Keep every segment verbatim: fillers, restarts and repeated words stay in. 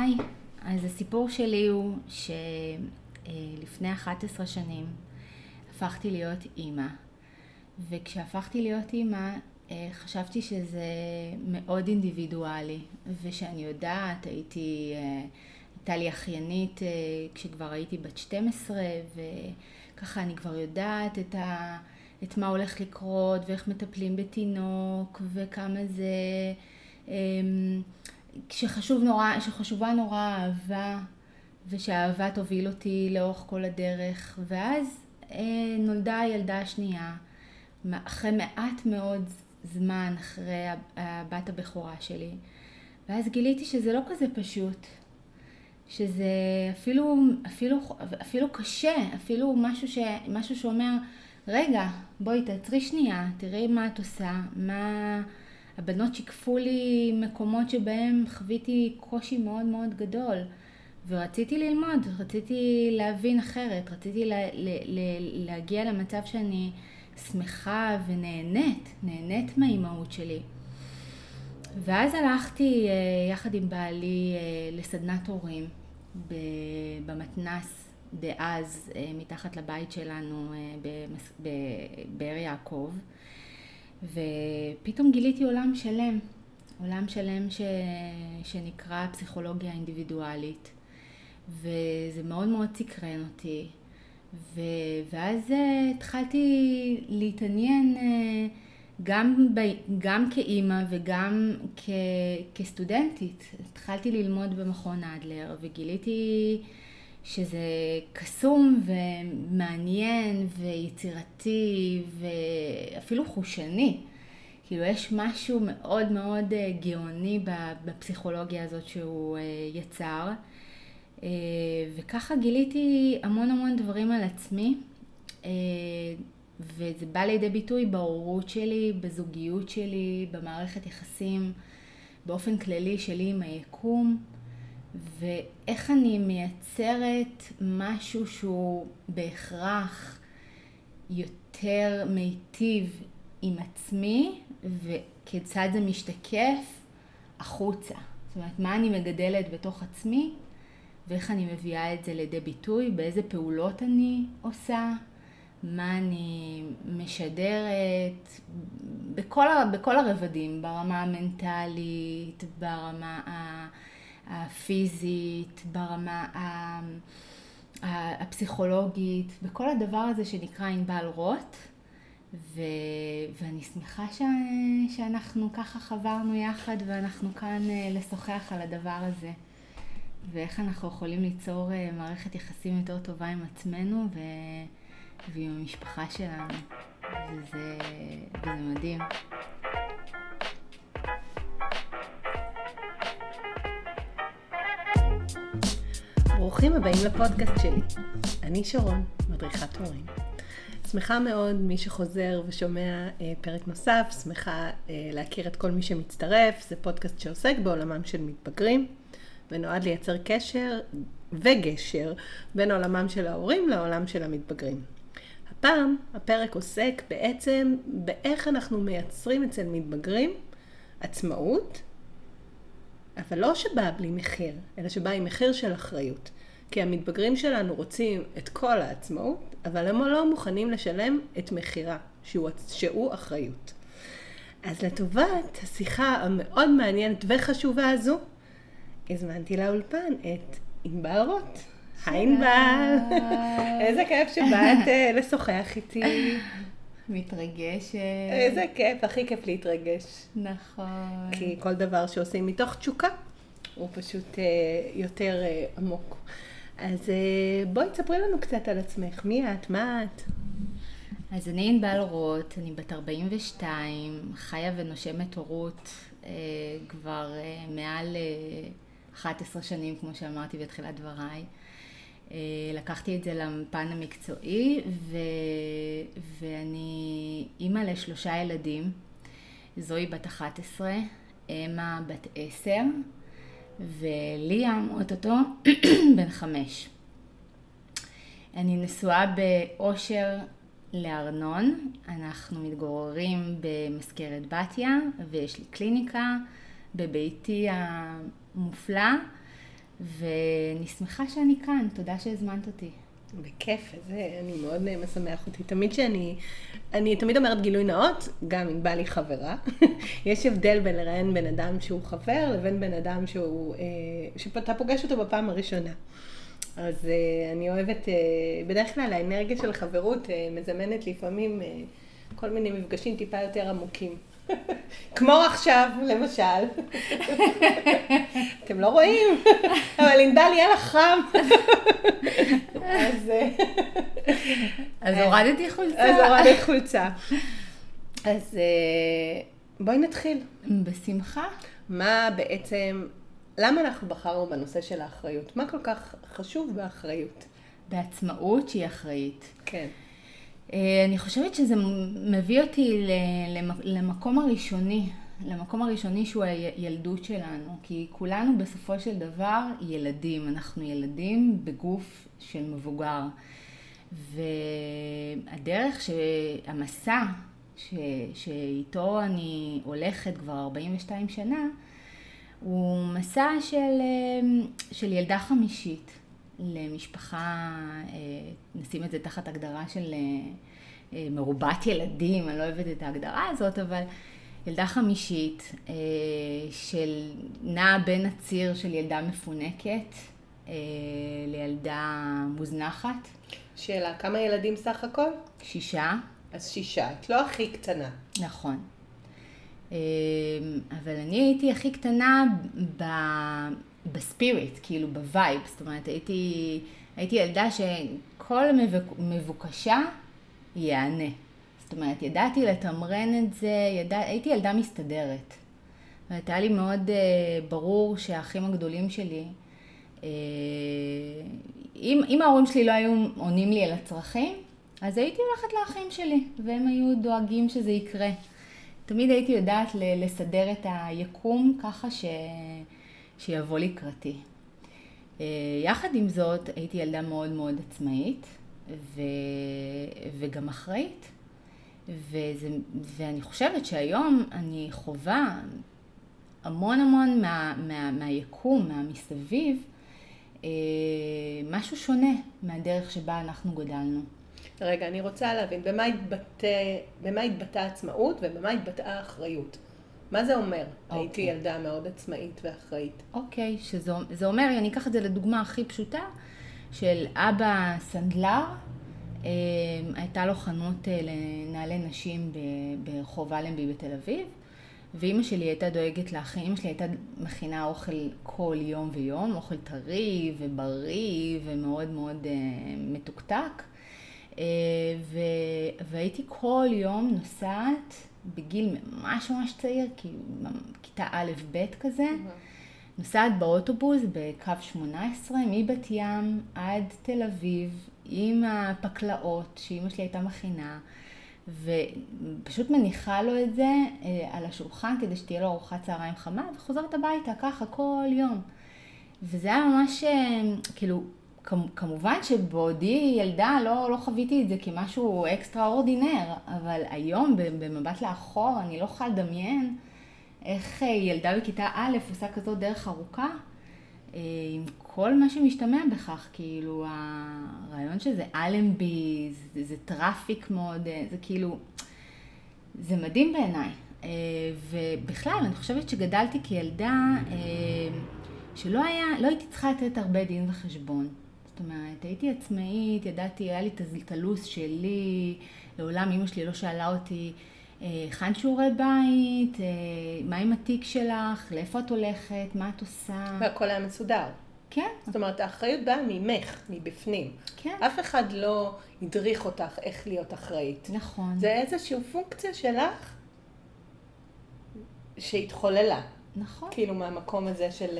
היי, אז הסיפור שלי הוא שלפני אחת עשרה שנים הפכתי להיות אימא, וכשהפכתי להיות אימא חשבתי שזה מאוד אינדיבידואלי, ושאני יודעת, הייתי, הייתה לי אחיינית כשכבר הייתי בת שתים עשרה, וככה אני כבר יודעת את, ה, את מה הולך לקרות ואיך מטפלים בתינוק וכמה זה... כשחשוב נורא, שחשובה נורא אהבה, ושהאהבה תוביל אותי לאורך כל הדרך. ואז אה, נולדה הילדה השנייה, אחרי מעט מאוד זמן, אחרי הבת הבכורה שלי. ואז גיליתי שזה לא כזה פשוט, שזה אפילו, אפילו, אפילו קשה, אפילו משהו ש, משהו שאומר, רגע, בואי תעצרי שנייה, תראי מה את עושה, מה... הבנות שיקפו לי מקומות שבהם חוויתי קושי מאוד מאוד גדול, ורציתי ללמוד, רציתי להבין אחרת, רציתי לה, לה, לה, להגיע למצב שאני שמחה ונהנית, נהנית מהאימהות שלי. ואז הלכתי יחד עם בעלי לסדנת הורים במתנ"ס דאז, מתחת לבית שלנו בבאר יעקב. ופתאום גיליתי עולם שלם, עולם שלם ש... שנקרא פסיכולוגיה אינדיבידואלית, וזה מאוד מאוד סקרן אותי, ו... ואז התחלתי להתעניין גם, ב... גם כאימא וגם כ... כסטודנטית, התחלתי ללמוד במכון אדלר, וגיליתי שזה קסום ומעניין ויצירתי ואפילו חושני. כאילו יש משהו מאוד מאוד גאוני בפסיכולוגיה הזאת שהוא יצר. וככה גיליתי המון המון דברים על עצמי. וזה בא לידי ביטוי בהורות שלי, בזוגיות שלי, במערכת יחסים, באופן כללי שלי עם היקום. ואיך אני מייצרת משהו שהוא בהכרח יותר מיטיב עם עצמי, וכיצד זה משתקף החוצה. זאת אומרת, מה אני מגדלת בתוך עצמי, ואיך אני מביאה את זה לידי ביטוי, באיזה פעולות אני עושה, מה אני משדרת, בכל, בכל הרבדים, ברמה המנטלית, ברמה ה... הפיזית, ברמה הפסיכולוגית, בכל הדבר הזה שנקרא אנבל רוט, ו... ואני שמחה ש... שאנחנו ככה חברנו יחד, ואנחנו כאן לשוחח על הדבר הזה, ואיך אנחנו יכולים ליצור מערכת יחסים יותר טובה עם עצמנו ו... ועם המשפחה שלנו, וזה, וזה מדהים. ברוכים הבאים לפודקאסט שלי. אני שרון, מדריכת הורים. שמחה מאוד מי שחוזר ושומע אה, פרק נוסף, שמחה אה, להכיר את כל מי שמצטרף. זה פודקאסט שעוסק בעולמם של מתבגרים, ונועד לייצר קשר וגשר בין עולמם של ההורים לעולם של המתבגרים. הפעם הפרק עוסק בעצם באיך אנחנו מייצרים אצל מתבגרים עצמאות, אבל לא שבא בלי מחיר, אלא שבא עם מחיר של אחריות. כי המתבגרים שלנו רוצים את כל העצמאות, אבל הם לא מוכנים לשלם את מחירה, שהוא, שהוא אחריות. אז לטובת השיחה המאוד מעניינת וחשובה הזו, הזמנתי לאולפן את אנבל רוט. היי אנבל! איזה כיף שבאת לשוחח איתי. מתרגשת. איזה כיף, הכי כיף להתרגש. נכון. כי כל דבר שעושים מתוך תשוקה הוא פשוט אה, יותר אה, עמוק. אז אה, בואי תספרי לנו קצת על עצמך. מי את? מה את? אז אני אנבל רוט, אני בת ארבעים ושתיים, חיה ונושמת הורות אה, כבר אה, מעל אה, אחת עשרה שנים, כמו שאמרתי בתחילת דבריי. לקחתי את זה לפן המקצועי, ו... ואני אימא לשלושה ילדים. זוהי בת אחת עשרה, אמא בת עשר, וליאם, אותו, בן חמש. אני נשואה באושר לארנון, אנחנו מתגוררים במזכרת בתיה, ויש לי קליניקה בביתי המופלא, ואני שמחה שאני כאן, תודה שהזמנת אותי. בכיף, זה, אני מאוד משמח אותי. תמיד שאני, אני תמיד אומרת גילוי נאות, גם אם בא לי חברה. יש הבדל בין לראיין בן אדם שהוא חבר, לבין בן אדם שהוא, שאתה פוגש אותו בפעם הראשונה. אז אני אוהבת, בדרך כלל האנרגיה של חברות מזמנת לפעמים כל מיני מפגשים טיפה יותר עמוקים. כמו עכשיו, למשל. אתם לא רואים, אבל אינדל יהיה לך חם. אז הורדתי חולצה. אז הורדתי חולצה. אז בואי נתחיל. בשמחה. מה בעצם, למה אנחנו בחרנו בנושא של האחריות? מה כל כך חשוב באחריות? בעצמאות שהיא אחראית. כן. אני חושבת שזה מביא אותי למקום הראשוני, למקום הראשוני שהוא הילדות שלנו, כי כולנו בסופו של דבר ילדים, אנחנו ילדים בגוף של מבוגר, והדרך שהמסע ש... שאיתו אני הולכת כבר ארבעים ושתיים שנה, הוא מסע של, של ילדה חמישית. למשפחה, נשים את זה תחת הגדרה של מרובת ילדים, אני לא אוהבת את ההגדרה הזאת, אבל ילדה חמישית של נעה בין הציר של ילדה מפונקת לילדה מוזנחת. שאלה, כמה ילדים סך הכל? שישה. אז שישה, את לא הכי קטנה. נכון. אבל אני הייתי הכי קטנה ב... בספיריט, כאילו בווייב, זאת אומרת, הייתי, הייתי ילדה שכל מבוקשה יענה. זאת אומרת, ידעתי לתמרן את זה, ידע, הייתי ילדה מסתדרת. והייתה לי מאוד uh, ברור שהאחים הגדולים שלי, uh, אם, אם ההורים שלי לא היו עונים לי על הצרכים, אז הייתי הולכת לאחים שלי, והם היו דואגים שזה יקרה. תמיד הייתי יודעת לסדר את היקום ככה ש... שיבוא לקראתי. יחד עם זאת, הייתי ילדה מאוד מאוד עצמאית, ו... וגם אחראית. וזה... ואני חושבת שהיום אני חובה המון המון מה... מה... מהיקום, מהמסביב, משהו שונה מהדרך שבה אנחנו גדלנו. רגע, אני רוצה להבין, במה התבטא, במה התבטא עצמאות ובמה התבטאה אחריות? מה זה אומר? Okay. הייתי ילדה מאוד עצמאית ואחראית. אוקיי, okay, שזה זה אומר, אני אקח את זה לדוגמה הכי פשוטה, של אבא סנדלר, אה, הייתה לו חנות אה, לנעלי נשים ברחוב אלנבי בתל אביב, ואמא שלי הייתה דואגת לאחים, אמא שלי הייתה מכינה אוכל כל יום ויום, אוכל טרי ובריא ומאוד מאוד אה, מתוקתק, אה, ו, והייתי כל יום נוסעת, בגיל ממש ממש צעיר, כאילו כיתה א' ב' כזה, נוסעת באוטובוס בקו שמונה עשרה מבת ים עד תל אביב, עם הפקלאות שאמא שלי הייתה מכינה, ופשוט מניחה לו את זה על השולחן כדי שתהיה לו ארוחת צהריים חמה, וחוזרת הביתה ככה כל יום. וזה היה ממש, כאילו, כמובן שבעודי ילדה לא, לא חוויתי את זה כמשהו אקסטרה אורדינר, אבל היום במבט לאחור אני לא יכולה לדמיין איך ילדה בכיתה א' עושה כזאת דרך ארוכה עם כל מה שמשתמע בכך, כאילו הרעיון שזה אלנבי, זה, זה טראפיק מאוד, זה כאילו, זה מדהים בעיניי. ובכלל אני חושבת שגדלתי כילדה שלא היה, לא הייתי צריכה לתת הרבה דין וחשבון. זאת אומרת, הייתי עצמאית, ידעתי, היה לי את הלו"ז שלי, לעולם אמא שלי לא שאלה אותי, הכנת שיעורי בית, מה עם התיק שלך, לאיפה את הולכת, מה את עושה. והכל היה מסודר. כן. זאת אומרת, האחריות באה ממך, מבפנים. כן. אף אחד לא ידריך אותך איך להיות אחראית. נכון. זה איזושהי פונקציה שלך שהתחוללה. נכון. כאילו מהמקום הזה של...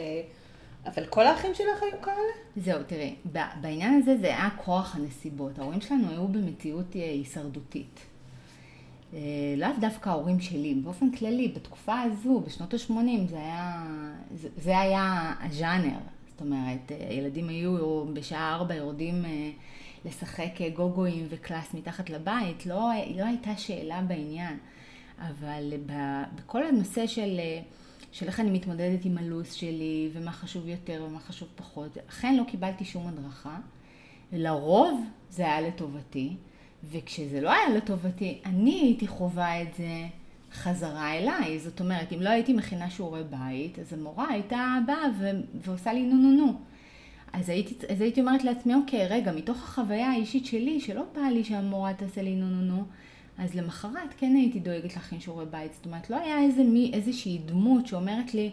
אבל כל האחים שלך היו כאלה? זהו, תראי, בעניין הזה זה היה כוח הנסיבות. ההורים שלנו היו במציאות הישרדותית. לא דווקא ההורים שלי, באופן כללי, בתקופה הזו, בשנות ה-שמונים, זה היה, זה היה הז'אנר. זאת אומרת, הילדים היו בשעה ארבע יורדים לשחק גוגויים וקלאס מתחת לבית. לא, לא הייתה שאלה בעניין. אבל בכל הנושא של... של איך אני מתמודדת עם הלו"ז שלי, ומה חשוב יותר ומה חשוב פחות. אכן לא קיבלתי שום הדרכה, לרוב זה היה לטובתי, וכשזה לא היה לטובתי, אני הייתי חובה את זה חזרה אליי. זאת אומרת, אם לא הייתי מכינה שיעורי בית, אז המורה הייתה באה ו- ועושה לי נו נו נו. אז הייתי, אז הייתי אומרת לעצמי, אוקיי, רגע, מתוך החוויה האישית שלי, שלא בא לי שהמורה תעשה לי נו נו נו, אז למחרת כן הייתי דואגת להכין שיעורי בית. זאת אומרת, לא היה איזה, איזושהי דמות שאומרת לי,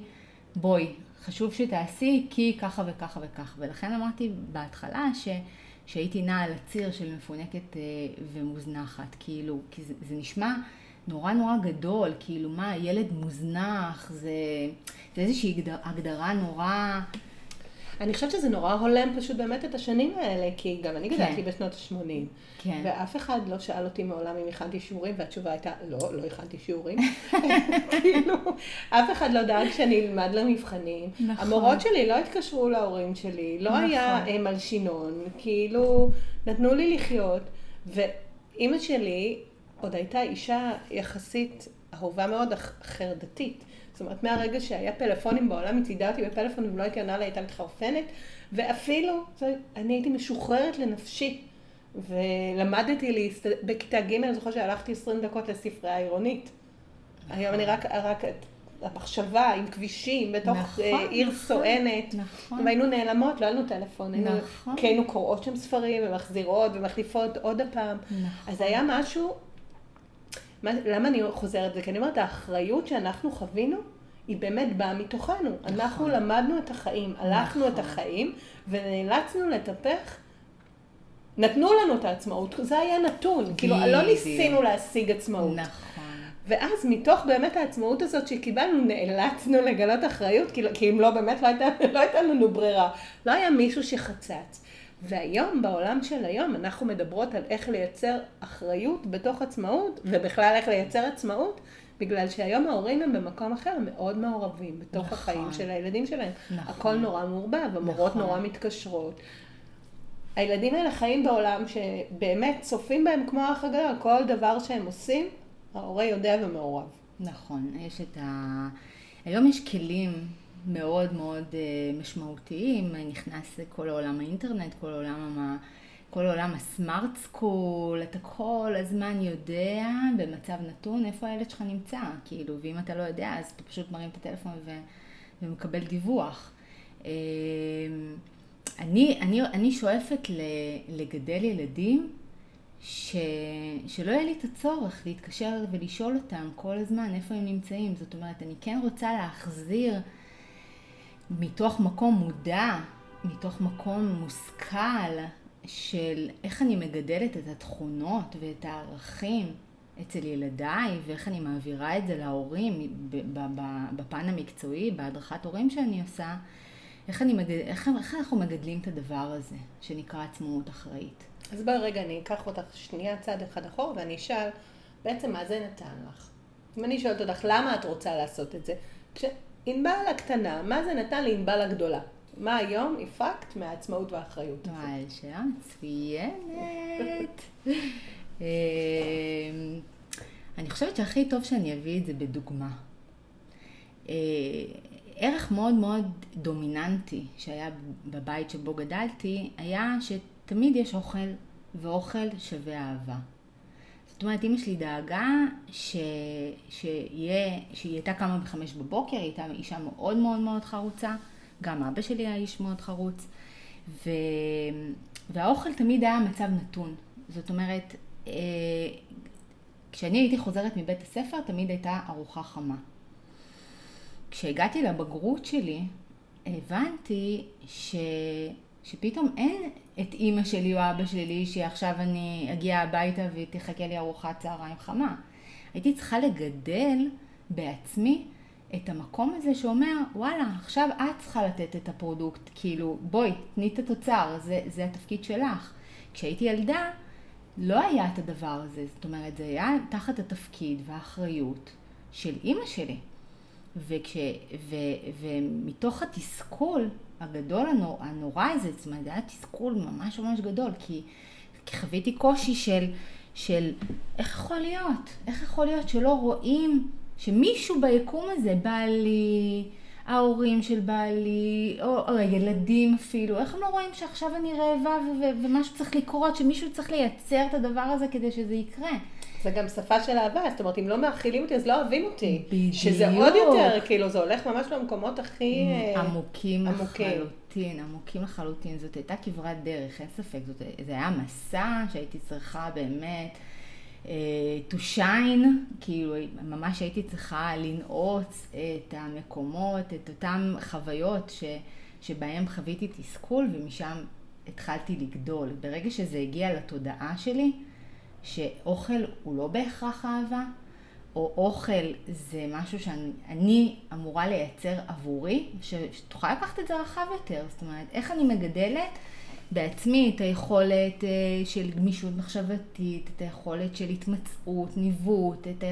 בואי, חשוב שתעשי כי ככה וככה וככה. ולכן אמרתי בהתחלה ש... שהייתי נעה על הציר של מפונקת ומוזנחת, כאילו, כי זה, זה נשמע נורא נורא גדול, כאילו, מה, ילד מוזנח, זה, זה איזושהי הגדרה נורא... אני חושבת שזה נורא הולם פשוט באמת את השנים האלה, כי גם אני גדלתי בשנות ה-שמונים, כן. ואף אחד לא שאל אותי מעולם אם הכנתי שיעורים, והתשובה הייתה, לא, לא הכנתי שיעורים. כאילו, אף אחד לא דאג שאני אלמד למבחנים. נכון. המורות שלי לא התקשרו להורים שלי, לא נכון. היה מלשינון, כאילו, נתנו לי לחיות, ואמא שלי עוד הייתה אישה יחסית אהובה מאוד חרדתית. זאת אומרת, מהרגע שהיה פלאפונים בעולם, הצידה אותי בפלאפון ולא הייתי עונה לה, הייתה מתחרפנת, ואפילו אני הייתי משוחררת לנפשי, ולמדתי להסת... בכיתה ג' אני זוכרת שהלכתי עשרים דקות לספרייה העירונית. נכון. היום אני רק, רק המחשבה עם כבישים בתוך נכון, עיר נכון, סואנת, נכון. והיינו נעלמות, לא היינו טלפון, נכון. כי היינו קוראות שם ספרים ומחזירות ומחליפות עוד הפעם, נכון. אז היה משהו... מה, למה אני חוזרת? זה כי אני אומרת, האחריות שאנחנו חווינו היא באמת באה מתוכנו. נכון. אנחנו למדנו את החיים, הלכנו נכון. את החיים ונאלצנו לטפח. נתנו לנו את העצמאות, זה היה נתון. ב- כאילו, ב- לא ניסינו ב- להשיג עצמאות. נכון. ואז מתוך באמת העצמאות הזאת שקיבלנו, נאלצנו לגלות אחריות, כי, כי אם לא באמת לא הייתה, לא הייתה לנו ברירה. לא היה מישהו שחצץ. והיום, בעולם של היום, אנחנו מדברות על איך לייצר אחריות בתוך עצמאות, ובכלל איך לייצר עצמאות, בגלל שהיום ההורים הם במקום אחר, מאוד מעורבים בתוך נכון. החיים של הילדים שלהם. נכון. הכל נורא מעורבב, המורות נכון. נורא מתקשרות. הילדים האלה חיים בעולם שבאמת צופים בהם כמו האח הגדול, כל דבר שהם עושים, ההורה יודע ומעורב. נכון, יש את ה... היום יש כלים... מאוד מאוד משמעותיים, נכנס כל העולם האינטרנט, כל העולם, המ... כל העולם הסמארט סקול, אתה כל הזמן יודע במצב נתון איפה הילד שלך נמצא, כאילו, ואם אתה לא יודע, אז אתה פשוט מרים את הטלפון ו... ומקבל דיווח. אני, אני, אני שואפת לגדל ילדים ש... שלא יהיה לי את הצורך להתקשר ולשאול אותם כל הזמן איפה הם נמצאים, זאת אומרת, אני כן רוצה להחזיר מתוך מקום מודע, מתוך מקום מושכל של איך אני מגדלת את התכונות ואת הערכים אצל ילדיי, ואיך אני מעבירה את זה להורים בפן המקצועי, בהדרכת הורים שאני עושה, איך, אני מגד... איך... איך אנחנו מגדלים את הדבר הזה שנקרא עצמאות אחראית. אז ברגע אני אקח אותך שנייה צעד אחד אחור ואני אשאל, בעצם מה זה נתן לך? אם אני שואלת אותך, למה את רוצה לעשות את זה? כש... אינבל הקטנה, מה זה נתן לאינבל הגדולה? מה היום הפקת מהעצמאות והאחריות? וואי, שאלה מצוינת. אני חושבת שהכי טוב שאני אביא את זה בדוגמה. ערך מאוד מאוד דומיננטי שהיה בבית שבו גדלתי, היה שתמיד יש אוכל, ואוכל שווה אהבה. זאת אומרת, אמא שלי דאגה ש... שיהיה... שהיא הייתה קמה בחמש בבוקר, היא הייתה אישה מאוד מאוד מאוד חרוצה, גם אבא שלי היה איש מאוד חרוץ, ו... והאוכל תמיד היה מצב נתון. זאת אומרת, אה... כשאני הייתי חוזרת מבית הספר, תמיד הייתה ארוחה חמה. כשהגעתי לבגרות שלי, הבנתי ש... שפתאום אין את אימא שלי או אבא שלי שעכשיו אני אגיע הביתה ותחכה לי ארוחת צהריים חמה. הייתי צריכה לגדל בעצמי את המקום הזה שאומר, וואלה, עכשיו את צריכה לתת את הפרודוקט, כאילו, בואי, תני את התוצר, זה, זה התפקיד שלך. כשהייתי ילדה, לא היה את הדבר הזה, זאת אומרת, זה היה תחת התפקיד והאחריות של אימא שלי. וכש, ו, ומתוך התסכול הגדול הנור, הנורא הזה, זאת אומרת, זה היה תסכול ממש ממש גדול, כי, כי חוויתי קושי של, של איך יכול להיות? איך יכול להיות שלא רואים שמישהו ביקום הזה, בעלי, ההורים של בעלי, או, או הילדים אפילו, איך הם לא רואים שעכשיו אני רעבה ו- ומשהו צריך לקרות, שמישהו צריך לייצר את הדבר הזה כדי שזה יקרה. זה גם שפה של אהבה, זאת אומרת, אם לא מאכילים אותי, אז לא אוהבים אותי. בדיוק. שזה עוד יותר, כאילו, זה הולך ממש למקומות הכי... עמוקים, עמוקים. לחלוטין, עמוקים לחלוטין. זאת הייתה כברת דרך, אין ספק. זאת, זה היה מסע שהייתי צריכה באמת uh, to shine, כאילו, ממש הייתי צריכה לנעוץ את המקומות, את אותן חוויות ש, שבהן חוויתי תסכול, ומשם התחלתי לגדול. ברגע שזה הגיע לתודעה שלי, שאוכל הוא לא בהכרח אהבה, או אוכל זה משהו שאני אני אמורה לייצר עבורי, ש, שתוכל לקחת את זה רחב יותר. זאת אומרת, איך אני מגדלת בעצמי את היכולת של גמישות מחשבתית, את היכולת של התמצאות, ניווט, את ה...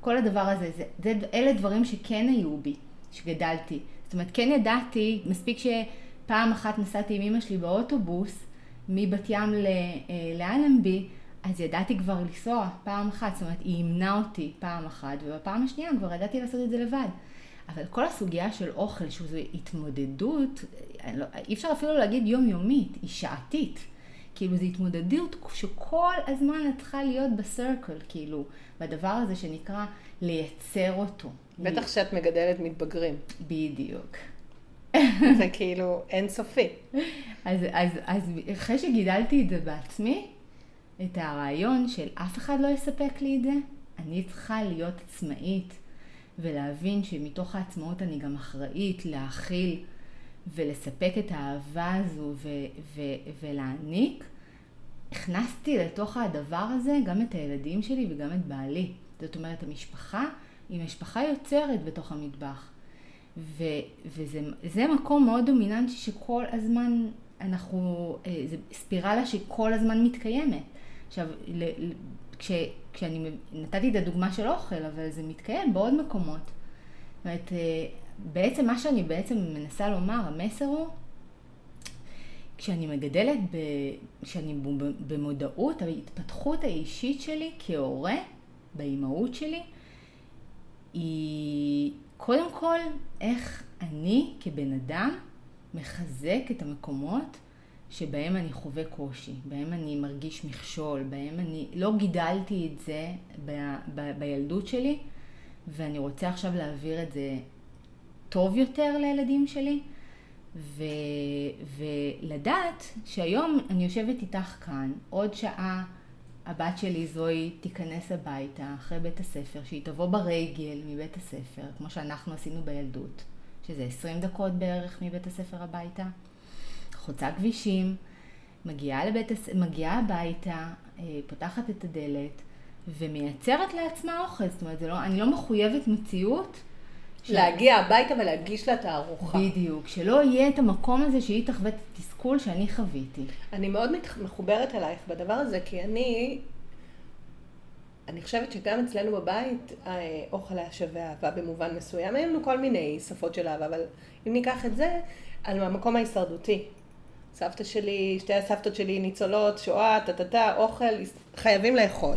כל הדבר הזה. זה, זה, אלה דברים שכן היו בי, שגדלתי. זאת אומרת, כן ידעתי, מספיק שפעם אחת נסעתי עם אמא שלי באוטובוס, מבת ים ל... לאלנבי, אז ידעתי כבר לנסוע פעם אחת, זאת אומרת, היא ימנה אותי פעם אחת, ובפעם השנייה כבר ידעתי לעשות את זה לבד. אבל כל הסוגיה של אוכל, שזו התמודדות, אי אפשר אפילו להגיד יומיומית, היא שעתית. כאילו, זו התמודדות שכל הזמן צריכה להיות בסרקל, כאילו, בדבר הזה שנקרא לייצר אותו. בטח שאת מגדלת מתבגרים. בדיוק. זה כאילו אינסופי. אז, אז, אז אחרי שגידלתי את זה בעצמי, את הרעיון של אף אחד לא יספק לי את זה, אני צריכה להיות עצמאית ולהבין שמתוך העצמאות אני גם אחראית להכיל ולספק את האהבה הזו ו- ו- ולהעניק. הכנסתי לתוך הדבר הזה גם את הילדים שלי וגם את בעלי. זאת אומרת, המשפחה היא משפחה יוצרת בתוך המטבח. ו- וזה זה מקום מאוד דומיננטי שכל הזמן אנחנו, זה ספירלה שכל הזמן מתקיימת. עכשיו, כש, כשאני נתתי את הדוגמה של אוכל, אבל זה מתקיים בעוד מקומות. זאת אומרת, בעצם מה שאני בעצם מנסה לומר, המסר הוא, כשאני מגדלת, ב, כשאני במודעות, ההתפתחות האישית שלי כהורה, באימהות שלי, היא קודם כל איך אני כבן אדם מחזק את המקומות שבהם אני חווה קושי, בהם אני מרגיש מכשול, בהם אני לא גידלתי את זה ב... ב... בילדות שלי, ואני רוצה עכשיו להעביר את זה טוב יותר לילדים שלי, ו... ולדעת שהיום אני יושבת איתך כאן, עוד שעה הבת שלי זוהי תיכנס הביתה אחרי בית הספר, שהיא תבוא ברגל מבית הספר, כמו שאנחנו עשינו בילדות, שזה עשרים דקות בערך מבית הספר הביתה. חוצה כבישים, מגיעה, לבית, מגיעה הביתה, פותחת את הדלת, ומייצרת לעצמה אוכל. זאת אומרת, לא, אני לא מחויבת מציאות. להגיע ש... הביתה ולהגיש לה את הארוחה. בדיוק, שלא יהיה את המקום הזה שהיא תחווה את התסכול שאני חוויתי. אני מאוד מחוברת אלייך בדבר הזה, כי אני... אני חושבת שגם אצלנו בבית, האוכל היה שווה אהבה במובן מסוים. היינו כל מיני שפות של אהבה, אבל אם ניקח את זה, על המקום ההישרדותי. סבתא שלי, שתי הסבתות שלי, ניצולות, שואה, טטטה, אוכל, חייבים לאכול.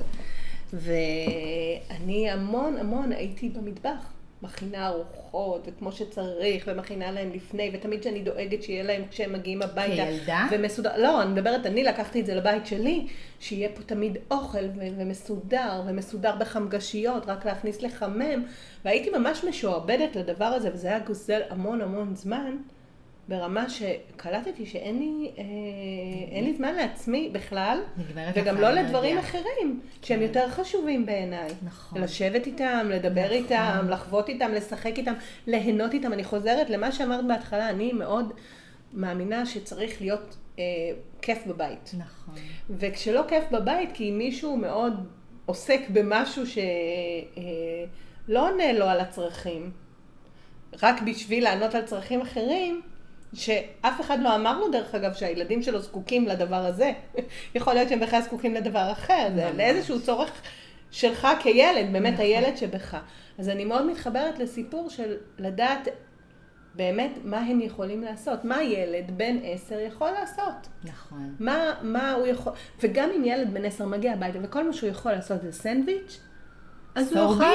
ואני המון המון הייתי במטבח, מכינה ארוחות, וכמו שצריך, ומכינה להם לפני, ותמיד שאני דואגת שיהיה להם כשהם מגיעים הביתה. כילדה? ומסודר, לא, אני מדברת, אני לקחתי את זה לבית שלי, שיהיה פה תמיד אוכל ו- ומסודר, ומסודר בחמגשיות, רק להכניס לחמם, והייתי ממש משועבדת לדבר הזה, וזה היה גוזל המון המון זמן, ברמה שקלטתי שאין לי, אה, אין לי זמן לעצמי בכלל, וגם לא לדברים אחרים, שהם יותר חשובים בעיניי. נכון. לשבת איתם, לדבר נכון. איתם, לחוות איתם, לשחק איתם, להנות איתם. אני חוזרת למה שאמרת בהתחלה, אני מאוד מאמינה שצריך להיות אה, כיף בבית. נכון. וכשלא כיף בבית, כי מישהו מאוד עוסק במשהו שלא אה, עונה לו על הצרכים, רק בשביל לענות על צרכים אחרים, שאף אחד לא אמר לו, דרך אגב, שהילדים שלו זקוקים לדבר הזה. יכול להיות שהם בכלל זקוקים לדבר אחר, זה לאיזשהו צורך שלך כילד, באמת הילד שבך. אז אני מאוד מתחברת לסיפור של לדעת באמת מה הם יכולים לעשות, מה ילד בן עשר יכול לעשות. נכון. מה, מה הוא יכול, וגם אם ילד בן עשר מגיע הביתה, וכל מה שהוא יכול לעשות זה סנדוויץ', אז הוא יאכל,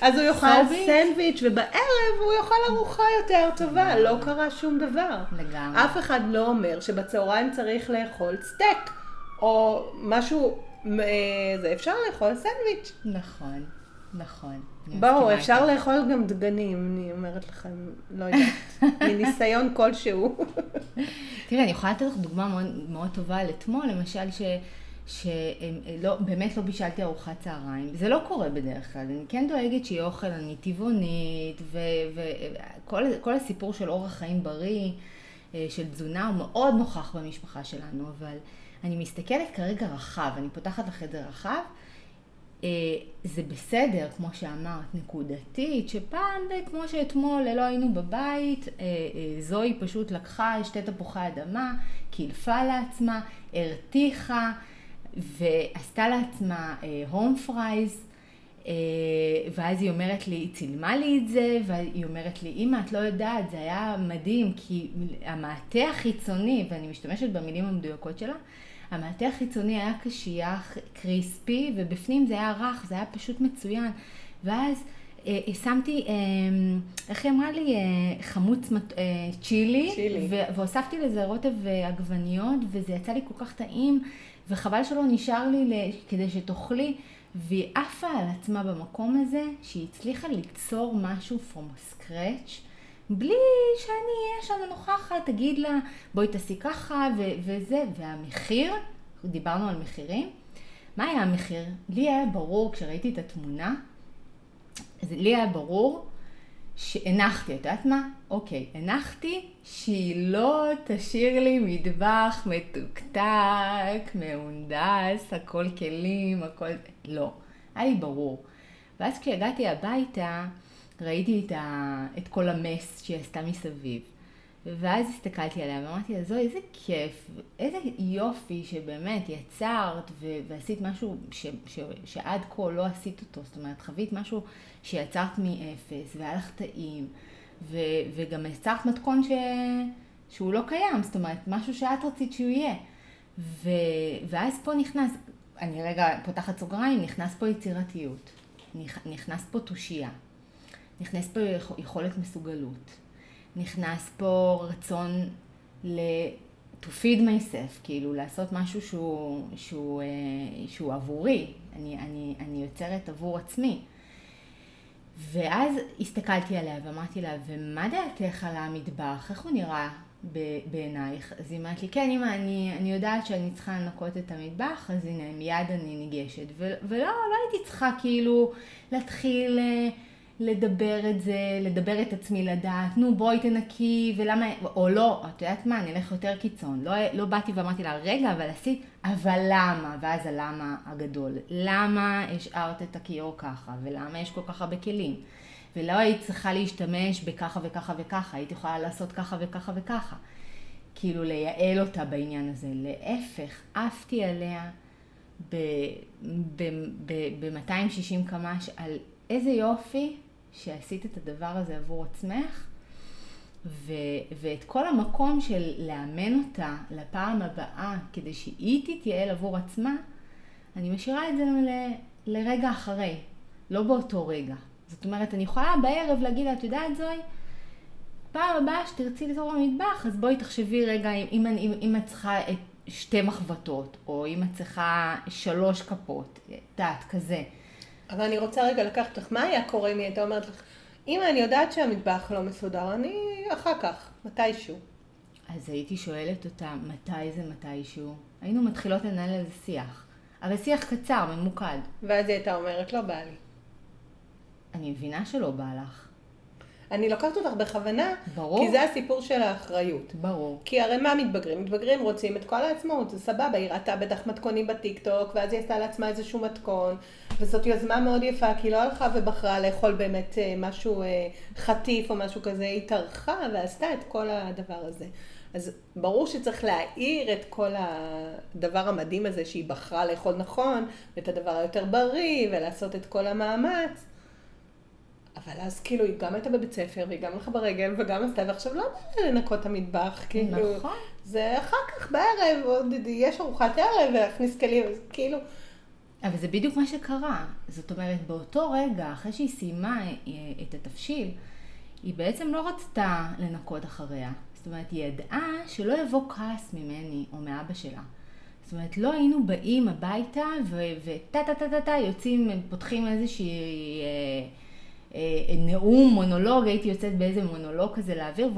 אז הוא יאכל סנדוויץ' ובערב הוא יאכל ארוחה יותר טובה, לא קרה שום דבר. לגמרי. אף אחד לא אומר שבצהריים צריך לאכול סטייק או משהו, זה אפשר לאכול סנדוויץ'. נכון, נכון. ברור, אפשר לאכול גם דגנים, אני אומרת לכם, לא יודעת, מניסיון כלשהו. תראה, אני יכולה לתת לך דוגמה מאוד טובה לתמול, למשל ש... שבאמת לא בישלתי ארוחת צהריים, זה לא קורה בדרך כלל, אני כן דואגת שהיא אוכל, אני טבעונית, וכל הסיפור של אורח חיים בריא, של תזונה, הוא מאוד נוכח במשפחה שלנו, אבל אני מסתכלת כרגע רחב, אני פותחת לחדר רחב, זה בסדר, כמו שאמרת, נקודתית, שפעם וכמו שאתמול לא היינו בבית, זוהי פשוט לקחה שתי תפוחי אדמה, קילפה לעצמה, הרתיחה, ועשתה לעצמה הום פרייז, ואז היא אומרת לי, היא צילמה לי את זה, והיא אומרת לי, אמא, את לא יודעת, זה היה מדהים, כי המעטה החיצוני, ואני משתמשת במילים המדויקות שלה, המעטה החיצוני היה קשיח, קריספי, ובפנים זה היה רך, זה היה פשוט מצוין. ואז שמתי, איך היא אמרה לי, חמוץ צ'ילי, והוספתי לזה רוטב עגבניות, וזה יצא לי כל כך טעים, וחבל שלא נשאר לי כדי שתאכלי, והיא עפה על עצמה במקום הזה, שהיא הצליחה ליצור משהו from scratch, בלי שאני אהיה שם נוכחת, תגיד לה, בואי תעשי ככה ו- וזה, והמחיר, דיברנו על מחירים, מה היה המחיר? לי היה ברור, כשראיתי את התמונה, אז לי היה ברור שהנחתי, את יודעת מה? אוקיי, הנחתי שהיא לא תשאיר לי מטבח מתוקתק, מהונדס, הכל כלים, הכל... לא, היה לי ברור. ואז כשהגעתי הביתה, ראיתי את, ה... את כל המס שהיא עשתה מסביב. ואז הסתכלתי עליה ואמרתי לה, זו איזה כיף, איזה יופי שבאמת יצרת ו... ועשית משהו ש... ש... שעד כה לא עשית אותו. זאת אומרת, חווית משהו שיצרת מאפס והיה לך טעים. ו... וגם יצרת מתכון ש... שהוא לא קיים, זאת אומרת, משהו שאת רצית שהוא יהיה. ו... ואז פה נכנס, אני רגע פותחת סוגריים, נכנס פה יצירתיות, נכנס פה תושייה. נכנס פה יכולת מסוגלות, נכנס פה רצון to feed myself, כאילו לעשות משהו שהוא, שהוא, שהוא עבורי, אני, אני, אני יוצרת עבור עצמי. ואז הסתכלתי עליה ואמרתי לה, ומה דעתך על המטבח? איך הוא נראה בעינייך? אז היא אמרת לי, כן, אמא, אני, אני יודעת שאני צריכה לנקות את המטבח, אז הנה, מיד אני ניגשת. ו, ולא, לא הייתי צריכה כאילו להתחיל... לדבר את זה, לדבר את עצמי לדעת, נו בואי תנקי ולמה, או לא, את יודעת מה, אני אלך יותר קיצון, לא, לא באתי ואמרתי לה, רגע, אבל עשית, אבל למה, ואז הלמה הגדול, למה השארת את הכיור ככה, ולמה יש כל כך הרבה כלים, ולא היית צריכה להשתמש בככה וככה וככה, היית יכולה לעשות ככה וככה וככה, כאילו לייעל אותה בעניין הזה, להפך, עפתי עליה ב-מאתיים ושישים קמ"ש על איזה יופי שעשית את הדבר הזה עבור עצמך, ו- ואת כל המקום של לאמן אותה לפעם הבאה, כדי שהיא תתייעל עבור עצמה, אני משאירה את זה ל- לרגע אחרי, לא באותו רגע. זאת אומרת, אני יכולה בערב להגיד לה, את יודעת זוהי, פעם הבאה שתרצי לתור במטבח, אז בואי תחשבי רגע אם, אם, אם את צריכה את שתי מחבטות, או אם את צריכה שלוש כפות, דעת כזה. אבל אני רוצה רגע לקחת לך, מה היה קורה אם היא הייתה אומרת לך, אמא, אני יודעת שהמטבח לא מסודר, אני אחר כך, מתישהו. אז הייתי שואלת אותה, מתי זה מתישהו? היינו מתחילות לנהל איזה שיח, אבל שיח קצר, ממוקד. ואז היא הייתה אומרת, לא בא לי. אני מבינה שלא בא לך. אני לוקחת אותך בכוונה, ברור. כי זה הסיפור של האחריות. ברור. כי הרי מה מתבגרים? מתבגרים רוצים את כל העצמאות, זה סבבה, היא ראתה בטח מתכונים בטיקטוק, ואז היא עשתה לעצמה איזשהו מתכון, וזאת יוזמה מאוד יפה, כי היא לא הלכה ובחרה לאכול באמת משהו חטיף או משהו כזה, היא טרחה ועשתה את כל הדבר הזה. אז ברור שצריך להעיר את כל הדבר המדהים הזה, שהיא בחרה לאכול נכון, ואת הדבר היותר בריא, ולעשות את כל המאמץ, אבל אז כאילו היא גם הייתה בבית ספר, והיא גם הלכה ברגל, וגם עשתה, ועכשיו לא באה לנקות המטבח, כאילו. נכון. זה אחר כך בערב, יש ארוחת ערב, והכניס כלים, כאילו, אבל זה בדיוק מה שקרה. זאת אומרת, באותו רגע, אחרי שהיא סיימה את התפשיל, היא בעצם לא רצתה לנקות אחריה. זאת אומרת, היא ידעה שלא יבוא כעס ממני או מאבא שלה. זאת אומרת, לא היינו באים הביתה וטה-טה-טה-טה-טה, יוצאים, פותחים איזושהי נאום, מונולוג, הייתי יוצאת באיזה מונולוג כזה לאוויר,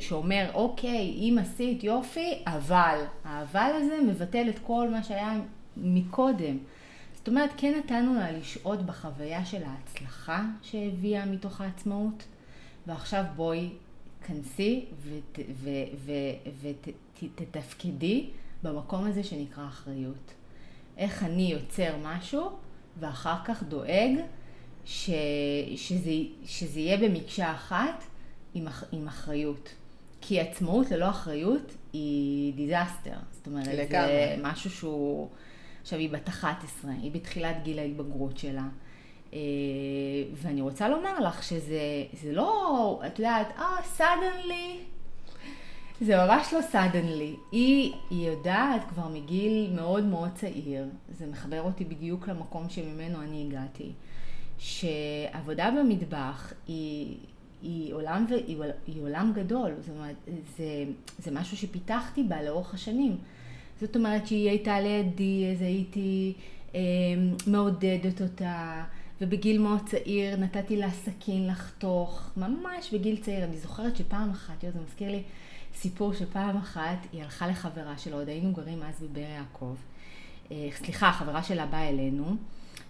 שאומר, אוקיי, אם עשית יופי, אבל, האבל הזה מבטל את כל מה שהיה מקודם. זאת אומרת, כן נתנו לה לשעות בחוויה של ההצלחה שהביאה מתוך העצמאות, ועכשיו בואי כנסי ותתפקידי במקום הזה שנקרא אחריות. איך אני יוצר משהו ואחר כך דואג ש, שזה, שזה יהיה במקשה אחת עם, עם אחריות. כי עצמאות ללא אחריות היא דיזסטר. זאת אומרת, לגמרי. זה משהו שהוא... עכשיו היא בת אחת עשרה, היא בתחילת גיל ההתבגרות שלה. ואני רוצה לומר לך שזה זה לא, את יודעת, אה, סדנלי. זה ממש לא סדנלי. היא, היא יודעת כבר מגיל מאוד מאוד צעיר. זה מחבר אותי בדיוק למקום שממנו אני הגעתי. שעבודה במטבח היא, היא, עולם, היא, היא עולם גדול. זאת אומרת, זה, זה משהו שפיתחתי בה לאורך השנים. זאת אומרת שהיא הייתה לידי, אז הייתי אה, מעודדת אותה, ובגיל מאוד צעיר נתתי לה סכין לחתוך, ממש בגיל צעיר. אני זוכרת שפעם אחת, יו, זה מזכיר לי סיפור שפעם אחת היא הלכה לחברה שלה, עוד היינו גרים אז בבאר יעקב, אה, סליחה, החברה שלה באה אלינו,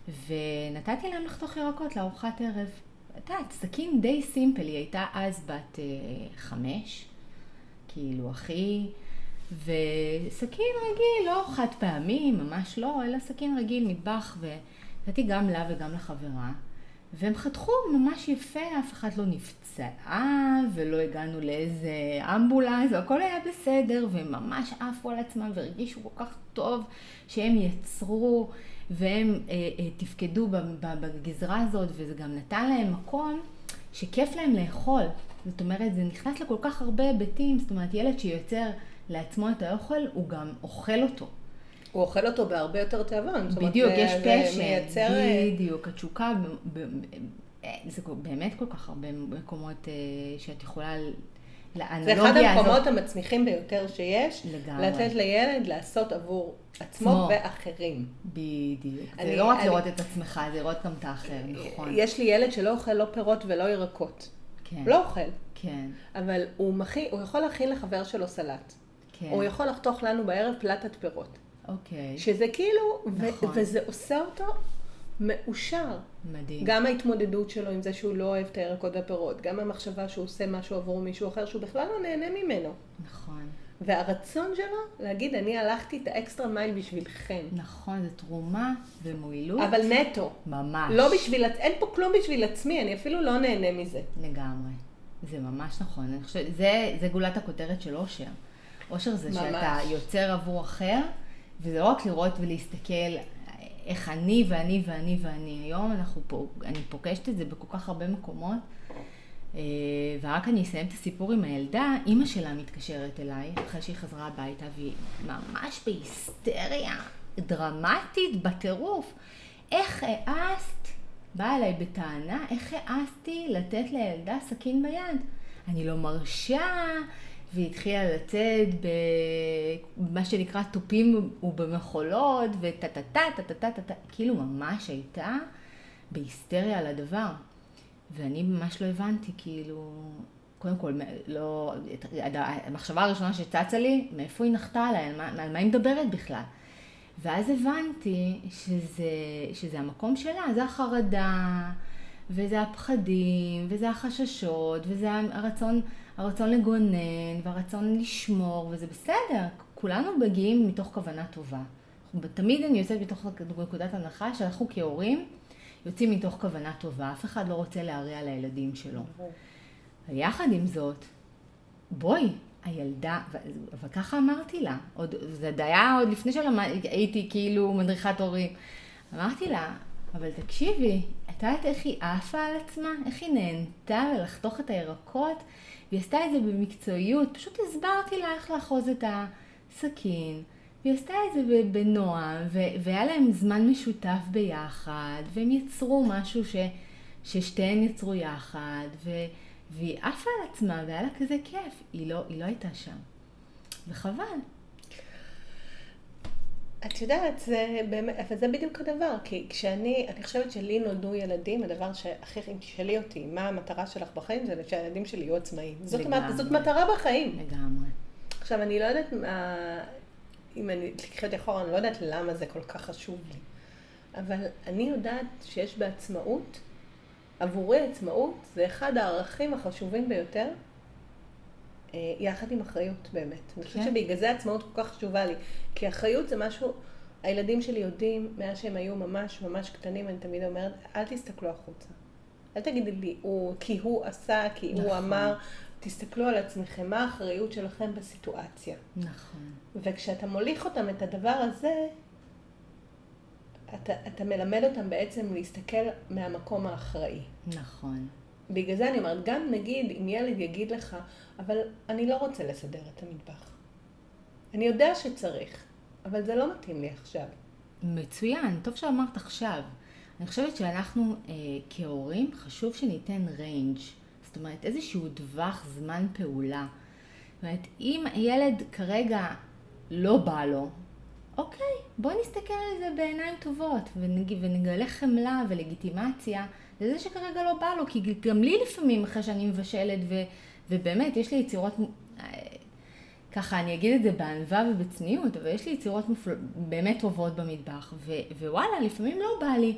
ונתתי להם לחתוך ירקות לארוחת ערב. אתה, סכין די סימפל, היא הייתה אז בת אה, חמש, כאילו הכי... וסכין רגיל, לא חד פעמי, ממש לא, אלא סכין רגיל, מטבח, ונתתי גם לה וגם לחברה. והם חתכו ממש יפה, אף אחד לא נפצעה, ולא הגענו לאיזה אמבולנס, הכל היה בסדר, והם ממש עפו על עצמם, והרגישו כל כך טוב שהם יצרו, והם אה, אה, תפקדו בגזרה הזאת, וזה גם נתן להם מקום שכיף להם לאכול. זאת אומרת, זה נכנס לכל כך הרבה היבטים, זאת אומרת, ילד שיוצר... לעצמו את האוכל, הוא גם אוכל אותו. הוא אוכל אותו בהרבה יותר תיאבון. בדיוק, יש פשן, בדיוק, התשוקה, זה באמת כל כך הרבה מקומות שאת יכולה, זה אחד המקומות המצמיחים ביותר שיש, לתת לילד לעשות עבור עצמו ואחרים. בדיוק, זה לא רק לראות את עצמך, זה לראות גם את האחר, נכון. יש לי ילד שלא אוכל לא פירות ולא ירקות, לא אוכל, אבל הוא יכול להכין לחבר שלו סלט. כן. הוא יכול לחתוך לנו בערב פלטת פירות. אוקיי. שזה כאילו, נכון. ו- וזה עושה אותו מאושר. מדהים. גם ההתמודדות שלו עם זה שהוא לא אוהב את הירקות והפירות, גם המחשבה שהוא עושה משהו עבור מישהו אחר, שהוא בכלל לא נהנה ממנו. נכון. והרצון שלו להגיד, אני הלכתי את האקסטרה מייל בשבילכם. נכון, זה תרומה ומועילות. אבל נטו. ממש. לא בשביל, אין פה כלום בשביל עצמי, אני אפילו לא נהנה מזה. לגמרי. זה ממש נכון. אני חושב, זה, זה גולת הכותרת של אושר. אושר זה ממש. שאתה יוצר עבור אחר, וזה לא רק לראות ולהסתכל איך אני ואני ואני ואני. היום אנחנו פה, אני פוגשת את זה בכל כך הרבה מקומות, ורק אני אסיים את הסיפור עם הילדה. אמא שלה מתקשרת אליי אחרי שהיא חזרה הביתה, והיא ממש בהיסטריה דרמטית, בטירוף. איך העסת, באה אליי בטענה, איך העסתי לתת לילדה סכין ביד? אני לא מרשה... והיא התחילה לצאת במה שנקרא טופים ובמחולות, וטטטטטטטטטט, כאילו ממש הייתה בהיסטריה על הדבר. ואני ממש לא הבנתי, כאילו, קודם כל, לא, המחשבה הראשונה שצצה לי, מאיפה היא נחתה עליי, על מה, על מה היא מדברת בכלל. ואז הבנתי שזה, שזה המקום שלה, זה החרדה, וזה הפחדים, וזה החששות, וזה הרצון... הרצון לגונן והרצון לשמור, וזה בסדר. כולנו מגיעים מתוך כוונה טובה. תמיד אני יוצאת מתוך נקודת הנחה שאנחנו כהורים יוצאים מתוך כוונה טובה. אף אחד לא רוצה להריע לילדים שלו. ויחד עם זאת, בואי, הילדה, וככה אמרתי לה, עוד, זה היה עוד לפני שהייתי כאילו מדריכת הורים. אמרתי לה, אבל תקשיבי, את יודעת איך היא עפה על עצמה? איך היא נהנתה לחתוך את הירקות? והיא עשתה את זה במקצועיות, פשוט הסברתי לה איך לאחוז את הסכין, והיא עשתה את זה בנועם, והיה להם זמן משותף ביחד, והם יצרו משהו ש... ששתיהן יצרו יחד, ו... והיא עפה על עצמה, והיה לה כזה כיף. היא לא, היא לא הייתה שם. וחבל. את יודעת, זה באמת, אבל זה בדיוק הדבר, כי כשאני, אני חושבת שלי נולדו ילדים, הדבר שהכי, אם תשאלי אותי, מה המטרה שלך בחיים, זה שהילדים שלי יהיו עצמאים. זאת, זאת מטרה בחיים. לגמרי. עכשיו, אני לא יודעת מה, אם אני תקחי את אחורה, אני לא יודעת למה זה כל כך חשוב לי. אבל אני יודעת שיש בעצמאות, עבורי עצמאות, זה אחד הערכים החשובים ביותר, יחד עם אחריות באמת. אני חושבת שבגלל זה עצמאות כל כך חשובה לי. כי אחריות זה משהו, הילדים שלי יודעים, מאז שהם היו ממש ממש קטנים, אני תמיד אומרת, אל תסתכלו החוצה. אל תגידי לי, כי הוא עשה, כי הוא אמר, תסתכלו על עצמכם, מה האחריות שלכם בסיטואציה. נכון. וכשאתה מוליך אותם את הדבר הזה, אתה, אתה מלמד אותם בעצם להסתכל מהמקום האחראי. נכון. בגלל זה אני אומרת, גם נגיד, אם ילד יגיד לך, אבל אני לא רוצה לסדר את המטבח. אני יודע שצריך, אבל זה לא מתאים לי עכשיו. מצוין, טוב שאמרת עכשיו. אני חושבת שאנחנו אה, כהורים חשוב שניתן ריינג', זאת אומרת איזשהו דווח זמן פעולה. זאת אומרת, אם ילד כרגע לא בא לו, אוקיי, בוא נסתכל על זה בעיניים טובות ונג... ונגלה חמלה ולגיטימציה לזה שכרגע לא בא לו, כי גם לי לפעמים אחרי שאני מבשלת ו... ובאמת יש לי יצירות, ככה אני אגיד את זה בענווה ובצניעות, אבל יש לי יצירות מופל... באמת טובות במטבח ו... ווואלה, לפעמים לא בא לי.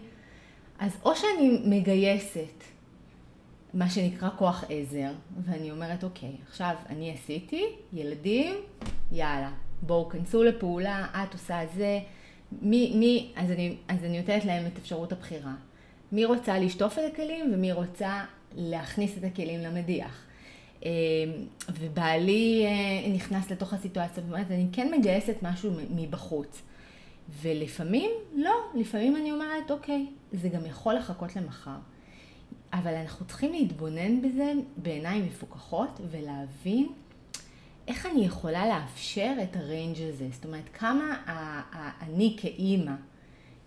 אז או שאני מגייסת מה שנקרא כוח עזר ואני אומרת אוקיי, עכשיו אני עשיתי, ילדים, יאללה. בואו, כנסו לפעולה, את עושה זה, מי, מי, אז אני, אז אני נותנת להם את אפשרות הבחירה. מי רוצה לשטוף את הכלים ומי רוצה להכניס את הכלים למדיח. ובעלי נכנס לתוך הסיטואציה, ואומרת, אני כן מגייסת משהו מבחוץ. ולפעמים, לא, לפעמים אני אומרת, אוקיי, זה גם יכול לחכות למחר. אבל אנחנו צריכים להתבונן בזה בעיניים מפוקחות ולהבין איך אני יכולה לאפשר את הריינג' הזה? זאת אומרת, כמה אני כאימא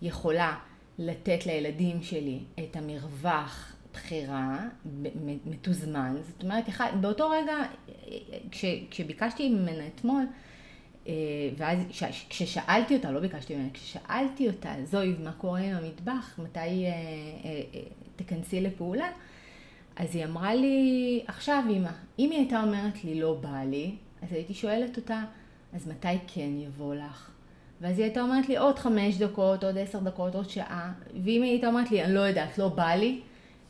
יכולה לתת לילדים שלי את המרווח בחירה מתוזמן? זאת אומרת, באותו רגע, כשביקשתי ממנה אתמול, ואז כששאלתי אותה, לא ביקשתי ממנה, כששאלתי אותה, זוהי, מה קורה עם המטבח? מתי תכנסי לפעולה? אז היא אמרה לי, עכשיו אמא, אם היא הייתה אומרת לי לא בא לי, אז הייתי שואלת אותה, אז מתי כן יבוא לך? ואז היא הייתה אומרת לי, עוד חמש דקות, עוד עשר דקות, עוד שעה. ואם היא הייתה אומרת לי, אני לא יודעת, לא בא לי,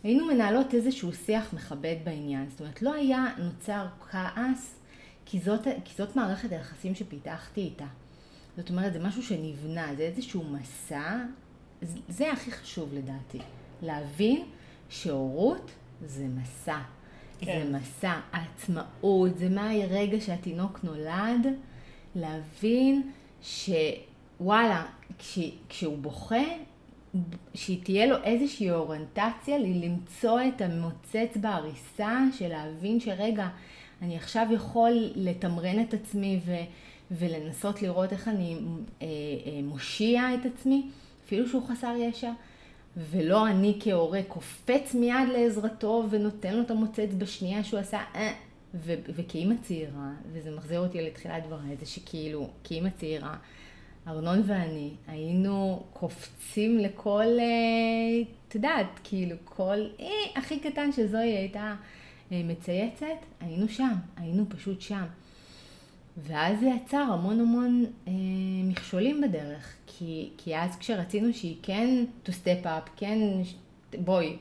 היינו מנהלות איזשהו שיח מכבד בעניין. זאת אומרת, לא היה נוצר כעס, כי זאת, כי זאת מערכת היחסים שפיתחתי איתה. זאת אומרת, זה משהו שנבנה, זה איזשהו מסע. זה הכי חשוב לדעתי, להבין שהורות, זה מסע, כן. זה מסע, העצמאות, זה מהרגע שהתינוק נולד, להבין שוואלה, כש, כשהוא בוכה, שתהיה לו איזושהי אורנטציה, למצוא את המוצץ בעריסה, של להבין שרגע, אני עכשיו יכול לתמרן את עצמי ו, ולנסות לראות איך אני אה, אה, מושיע את עצמי, אפילו שהוא חסר ישע. ולא אני כהורה קופץ מיד לעזרתו ונותן לו את המוצץ בשנייה שהוא עשה אה, ו- וכאימא צעירה, וזה מחזיר אותי לתחילת דבריי, זה שכאילו, כאימא צעירה, ארנון ואני היינו קופצים לכל, את יודעת, כאילו כל אה, הכי קטן שזוהי הייתה אה, מצייצת, היינו שם, היינו פשוט שם. ואז זה יצר המון המון אה, מכשולים בדרך, כי, כי אז כשרצינו שהיא כן to step up, כן בואי,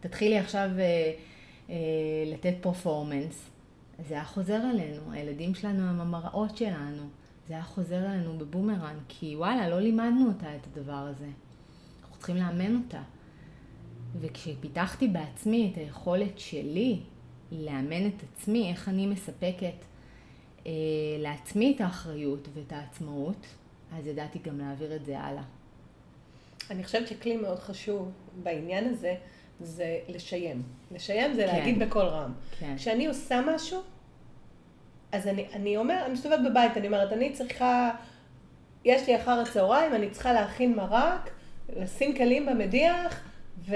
תתחילי עכשיו אה, אה, לתת פרפורמנס, זה היה חוזר אלינו, הילדים שלנו הם המראות שלנו, זה היה חוזר אלינו בבומרן, כי וואלה, לא לימדנו אותה את הדבר הזה, אנחנו צריכים לאמן אותה. וכשפיתחתי בעצמי את היכולת שלי לאמן את עצמי, איך אני מספקת, לעצמי את האחריות ואת העצמאות, אז ידעתי גם להעביר את זה הלאה. אני חושבת שכלי מאוד חשוב בעניין הזה, זה לשיים. לשיים זה להגיד בכל רם. כשאני עושה משהו, אז אני אומרת, אני מסתובבת בבית, אני אומרת, אני צריכה יש לי אחר הצהריים, אני צריכה להכין מרק, לשים כלים במדיח, ו...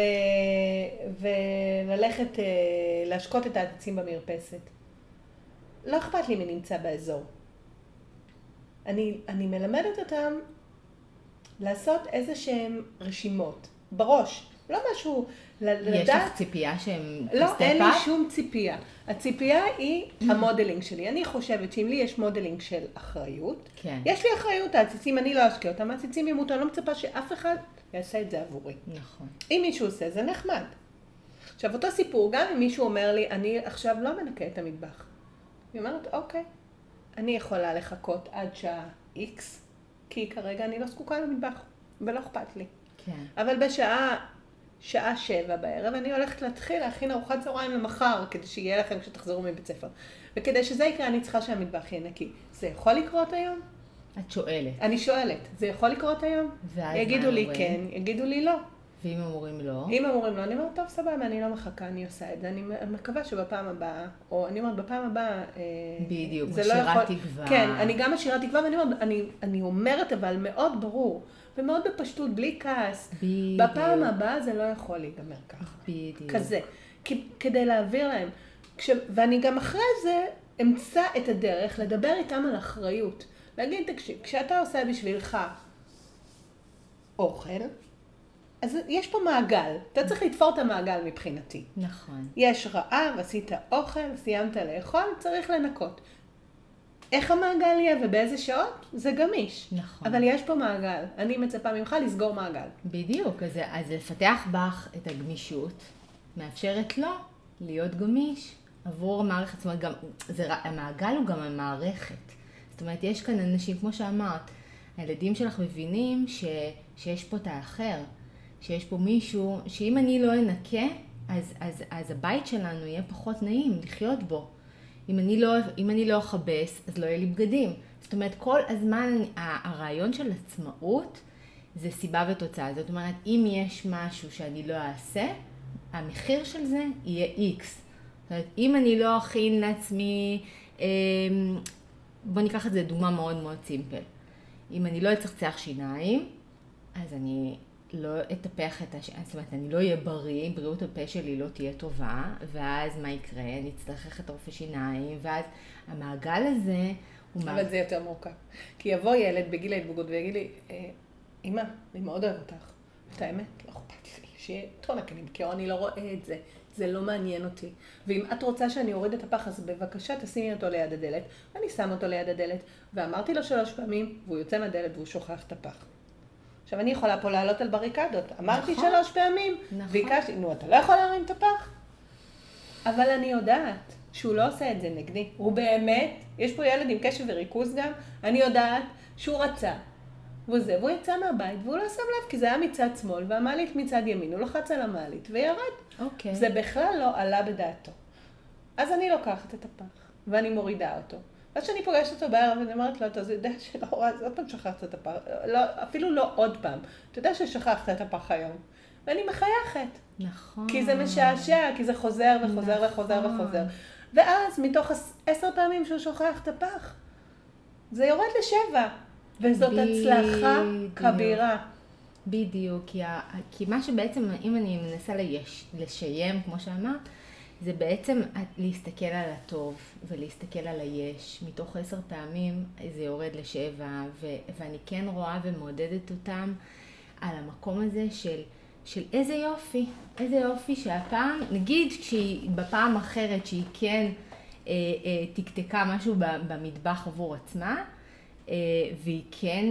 וללכת, להשקות את העצים במרפסת. לא אכפת לי מי נמצא באזור. אני, אני מלמדת אותם לעשות איזה שהן רשימות, בראש. לא משהו לדעת. יש לך ציפייה שהם... לא, אין לי שום ציפייה. הציפייה היא המודלינג שלי. אני חושבת שאם לי יש מודלינג של אחריות, יש לי אחריות, העציצים, אני לא אשקיע אותם, העציצים ימותו, אני לא מצפה שאף אחד יעשה את זה עבורי. נכון. אם מישהו עושה, זה נחמד. עכשיו, אותו סיפור, גם אם מישהו אומר לי, אני עכשיו לא מנקה את המטבח. היא אומרת, אוקיי, אני יכולה לחכות עד שעה X, כי כרגע אני לא זקוקה למטבח, ולא אכפת לי. כן. אבל בשעה... שעה שבע בערב, אני הולכת להתחיל להכין ארוחת צהריים למחר, כדי שיהיה לכם כשתחזרו מבית ספר. וכדי שזה יקרה, אני צריכה שהמטבח יהיה נקי. זה יכול לקרות היום? את שואלת. אני שואלת, זה יכול לקרות היום? יגידו לי כן, יגידו לי לא. ואם אמורים לא? אם אמורים לא, אני אומרת, טוב, סבבה, אני לא מחכה, אני עושה את זה. אני מקווה שבפעם הבאה, או אני אומרת, בפעם הבאה... בדיוק, משאירה תקווה. כן, אני גם משאירה תקווה, ואני אומרת, אבל מאוד ברור. ומאוד בפשטות, בלי כעס. בדיוק. בפעם הבאה זה לא יכול להיגמר ככה. בדיוק. כזה. כדי להעביר להם. כש... ואני גם אחרי זה אמצא את הדרך לדבר איתם על אחריות. להגיד, תקשיב, כשאתה עושה בשבילך אוכל, אז יש פה מעגל. אתה צריך לתפור את המעגל מבחינתי. נכון. יש רעב, עשית אוכל, סיימת לאכול, צריך לנקות. איך המעגל יהיה ובאיזה שעות? זה גמיש. נכון. אבל יש פה מעגל. אני מצפה ממך לסגור מעגל. בדיוק. אז, אז לפתח בך את הגמישות, מאפשרת לו להיות גמיש עבור המערכת. זאת אומרת, גם, זה, המעגל הוא גם המערכת. זאת אומרת, יש כאן אנשים, כמו שאמרת, הילדים שלך מבינים ש, שיש פה את האחר, שיש פה מישהו, שאם אני לא אנקה, אז, אז, אז הבית שלנו יהיה פחות נעים לחיות בו. אם אני לא, אם אני לא אחבס, אז לא יהיה לי בגדים. זאת אומרת, כל הזמן הרעיון של עצמאות זה סיבה ותוצאה. זאת אומרת, אם יש משהו שאני לא אעשה, המחיר של זה יהיה X. זאת אומרת, אם אני לא אכין לעצמי, בוא ניקח את זה דוגמה מאוד מאוד סימפל. אם אני לא אצחצח שיניים, אז אני לא אטפח את השיניים, זאת אומרת, אני לא אהיה בריא, בריאות הפה שלי לא תהיה טובה, ואז מה יקרה? אני אצטרך ללכת לרופא שיניים, ואז המעגל הזה... אבל מעג... זה יותר מורכב. כי יבוא ילד בגיל ההתבגרות ויגיד לי, אמא, אני מאוד אוהב אותך. את האמת, לא אכפת לי, שתרונק, אני מכיר, אני לא רואה את זה, זה לא מעניין אותי. ואם את רוצה שאני אוריד את הפח, אז בבקשה תשימי אותו ליד הדלת, אני שם אותו ליד הדלת, ואמרתי לו שלוש פעמים, והוא יוצא מהדלת והוא שוכח את הפח. עכשיו, אני יכולה פה לעלות על בריקדות. אמרתי נכון, שלוש פעמים, נכון. ביקשתי, נו, אתה לא יכול להרים את הפח? אבל אני יודעת שהוא לא עושה את זה נגדי. הוא באמת, יש פה ילד עם קשב וריכוז גם, אני יודעת שהוא רצה. והוא זה, והוא יצא מהבית, והוא לא שם לב, כי זה היה מצד שמאל, והמעלית מצד ימין, הוא לחץ על המעלית וירד. אוקיי. זה בכלל לא עלה בדעתו. אז אני לוקחת את הפח, ואני מורידה אותו. אז שאני פוגשת אותו בערב, אני אומרת לו, אתה יודע שלא, אז עוד פעם שכחת את הפח, לא, אפילו לא עוד פעם, אתה יודע ששכחת את הפח היום, ואני מחייכת. נכון. כי זה משעשע, כי זה חוזר וחוזר נכון. וחוזר וחוזר. ואז מתוך עשר פעמים שהוא שוכח את הפח, זה יורד לשבע, וזאת ב- הצלחה ב- כבירה. בדיוק, כי, ה- כי מה שבעצם, אם אני מנסה ליש, לשיים, כמו שאמרת, זה בעצם להסתכל על הטוב ולהסתכל על היש. מתוך עשר פעמים זה יורד לשבע, ו- ואני כן רואה ומעודדת אותם על המקום הזה של, של איזה יופי, איזה יופי שהפעם, נגיד שבפעם אחרת שהיא כן אה, אה, תקתקה משהו במטבח עבור עצמה, אה, והיא כן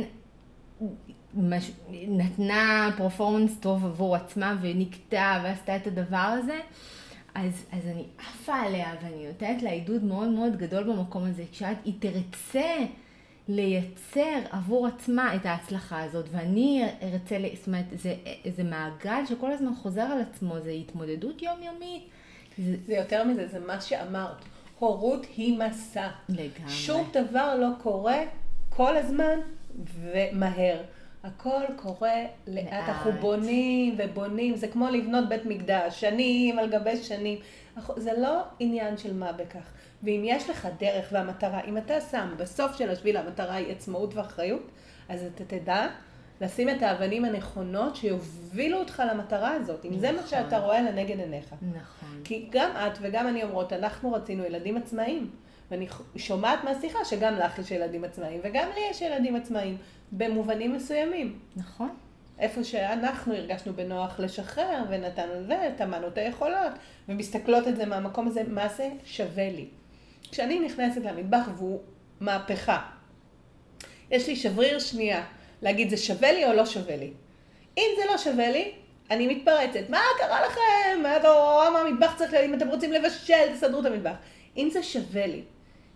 מש... נתנה פרפורמנס טוב עבור עצמה ונקטה ועשתה את הדבר הזה, אז, אז אני עפה עליה ואני נותנת לה עידוד מאוד מאוד גדול במקום הזה, כשאת היא תרצה לייצר עבור עצמה את ההצלחה הזאת, ואני ארצה, זאת אומרת, זה, זה מעגל שכל הזמן חוזר על עצמו, זה התמודדות יומיומית. זה, זה יותר מזה, זה מה שאמרת, הורות היא מסע. לגמרי. שום דבר לא קורה כל הזמן ומהר. הכל קורה לאט, אנחנו בונים ובונים, זה כמו לבנות בית מקדש, שנים על גבי שנים, זה לא עניין של מה בכך. ואם יש לך דרך והמטרה, אם אתה שם בסוף של השביל המטרה היא עצמאות ואחריות, אז אתה תדע לשים את האבנים הנכונות שיובילו אותך למטרה הזאת. אם נכון. זה מה שאתה רואה לנגד עיניך. נכון. כי גם את וגם אני אומרות, אנחנו רצינו ילדים עצמאיים. ואני שומעת מהשיחה שגם לך יש ילדים עצמאיים, וגם לי יש ילדים עצמאיים, במובנים מסוימים. נכון. איפה שאנחנו הרגשנו בנוח לשחרר, ונתנו זה, תמנו את היכולות, ומסתכלות את זה מהמקום הזה, מה זה שווה לי. כשאני נכנסת למטבח והוא מהפכה, יש לי שבריר שנייה, להגיד זה שווה לי או לא שווה לי. אם זה לא שווה לי, אני מתפרצת. מה קרה לכם? מה לא, מה המטבח צריך, אם אתם רוצים לבשל, תסדרו את המטבח. אם זה שווה לי,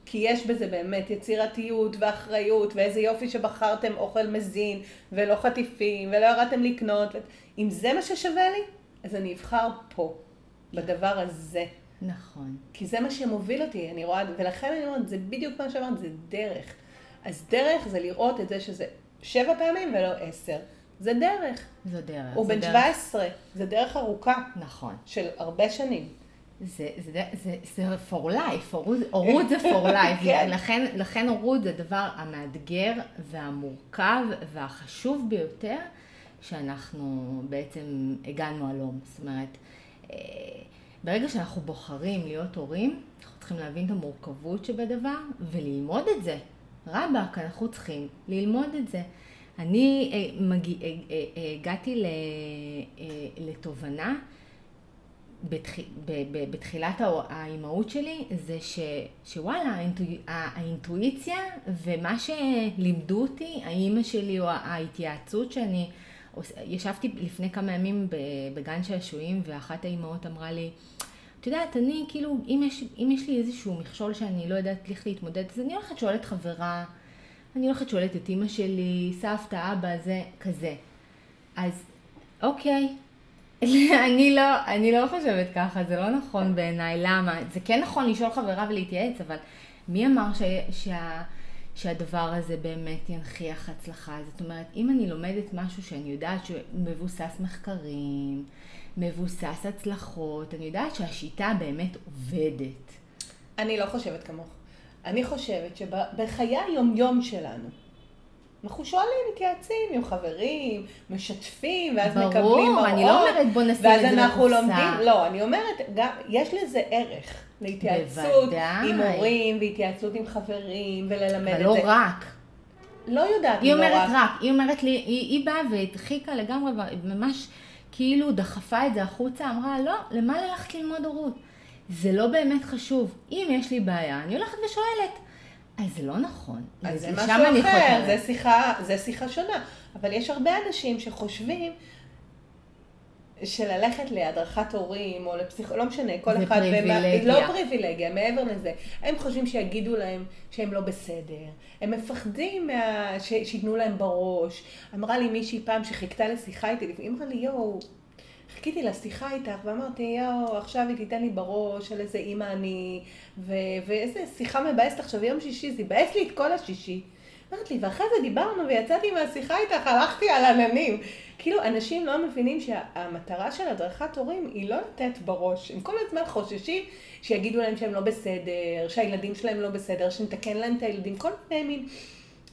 כי יש בזה באמת יצירתיות ואחריות, ואיזה יופי שבחרתם אוכל מזין, ולא חטיפים, ולא ירדתם לקנות. אם זה מה ששווה לי, אז אני אבחר פה, בדבר הזה. נכון. כי זה מה שמוביל אותי, אני רואה, ולכן אני אומרת, זה בדיוק מה שאמרת, זה דרך. אז דרך זה לראות את זה שזה שבע פעמים ולא עשר. זה דרך. זו דרך. הוא בן שבע עשרה, זה דרך ארוכה. נכון. של הרבה שנים. זה, זה, זה, זה for life, הורות זה for life, לכן, לכן הורות זה הדבר המאתגר והמורכב והחשוב ביותר שאנחנו בעצם הגענו הלום. זאת אומרת, ברגע שאנחנו בוחרים להיות הורים, אנחנו צריכים להבין את המורכבות שבדבר וללמוד את זה. רבק, אנחנו צריכים ללמוד את זה. אני מגיע, הגעתי לתובנה בתחילת האימהות שלי, זה ש, שוואלה, האינטואיציה ומה שלימדו אותי, האימא שלי או ההתייעצות שאני, ישבתי לפני כמה ימים בגן שעשועים ואחת האימהות אמרה לי, את יודעת, אני כאילו, אם יש, אם יש לי איזשהו מכשול שאני לא יודעת איך להתמודד, אז אני הולכת שואלת חברה, אני הולכת שואלת את אימא שלי, סבתא, אבא, זה, כזה. אז, אוקיי. אני לא, אני לא חושבת ככה, זה לא נכון בעיניי, למה? זה כן נכון לשאול חברה ולהתייעץ, אבל מי אמר ש, שה, שהדבר הזה באמת ינכיח הצלחה? זאת אומרת, אם אני לומדת משהו שאני יודעת שמבוסס מחקרים, מבוסס הצלחות, אני יודעת שהשיטה באמת עובדת. אני לא חושבת כמוך. אני חושבת שבחיי היומיום שלנו, אנחנו שואלים, מתייעצים עם חברים, משתפים, ואז ברור, מקבלים ברור. אני לא אומרת בוא נשים את זה לחוצה. לומדים, לא, אני אומרת, גם, יש לזה ערך להתייעצות בוודאי. עם הורים, והתייעצות עם חברים, וללמד את לא זה. אבל לא רק. לא יודעת, היא לא אומרת רק. רק. היא אומרת לי, היא, היא באה והדחיקה לגמרי, ממש כאילו דחפה את זה החוצה, אמרה, לא, למה ללכת ללמוד הורות? זה לא באמת חשוב. אם יש לי בעיה, אני הולכת ושואלת. אז זה לא נכון. אז זה משהו אחר, זה שיחה, זה שיחה שונה. אבל יש הרבה אנשים שחושבים שללכת להדרכת הורים או לפסיכולוג, לא משנה, כל אחד פריבילגיה. לא פריבילגיה, מעבר לזה. הם חושבים שיגידו להם שהם לא בסדר. הם מפחדים מה... ש... שיתנו להם בראש. אמרה לי מישהי פעם שחיכתה לשיחה איתי, לפעמים אמרה לי, יואו, חיכיתי לשיחה איתך ואמרתי, יאו, עכשיו היא תיתן לי בראש על איזה אימא אני, ו- ואיזה שיחה מבאסת עכשיו, יום שישי, זה יבאס לי את כל השישי. אמרת לי, ואחרי זה דיברנו ויצאתי מהשיחה איתך, הלכתי על עננים. כאילו, אנשים לא מבינים שהמטרה של הדרכת הורים היא לא לתת בראש. הם כל הזמן חוששים שיגידו להם שהם לא בסדר, שהילדים שלהם לא בסדר, שנתקן להם את הילדים, כל מיני מין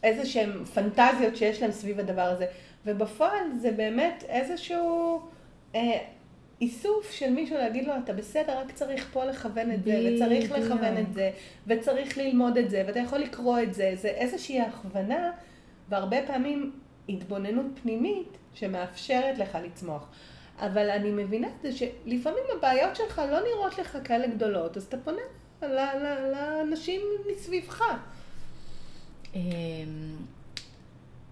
איזה שהם פנטזיות שיש להם סביב הדבר הזה. ובפועל זה באמת איזשהו... איסוף של מישהו להגיד לו, אתה בסדר, רק צריך פה לכוון את זה, וצריך לכוון את זה, וצריך ללמוד את זה, ואתה יכול לקרוא את זה. זה איזושהי הכוונה, והרבה פעמים התבוננות פנימית שמאפשרת לך לצמוח. אבל אני מבינה את זה שלפעמים הבעיות שלך לא נראות לך כאלה גדולות, אז אתה פונה לאנשים מסביבך.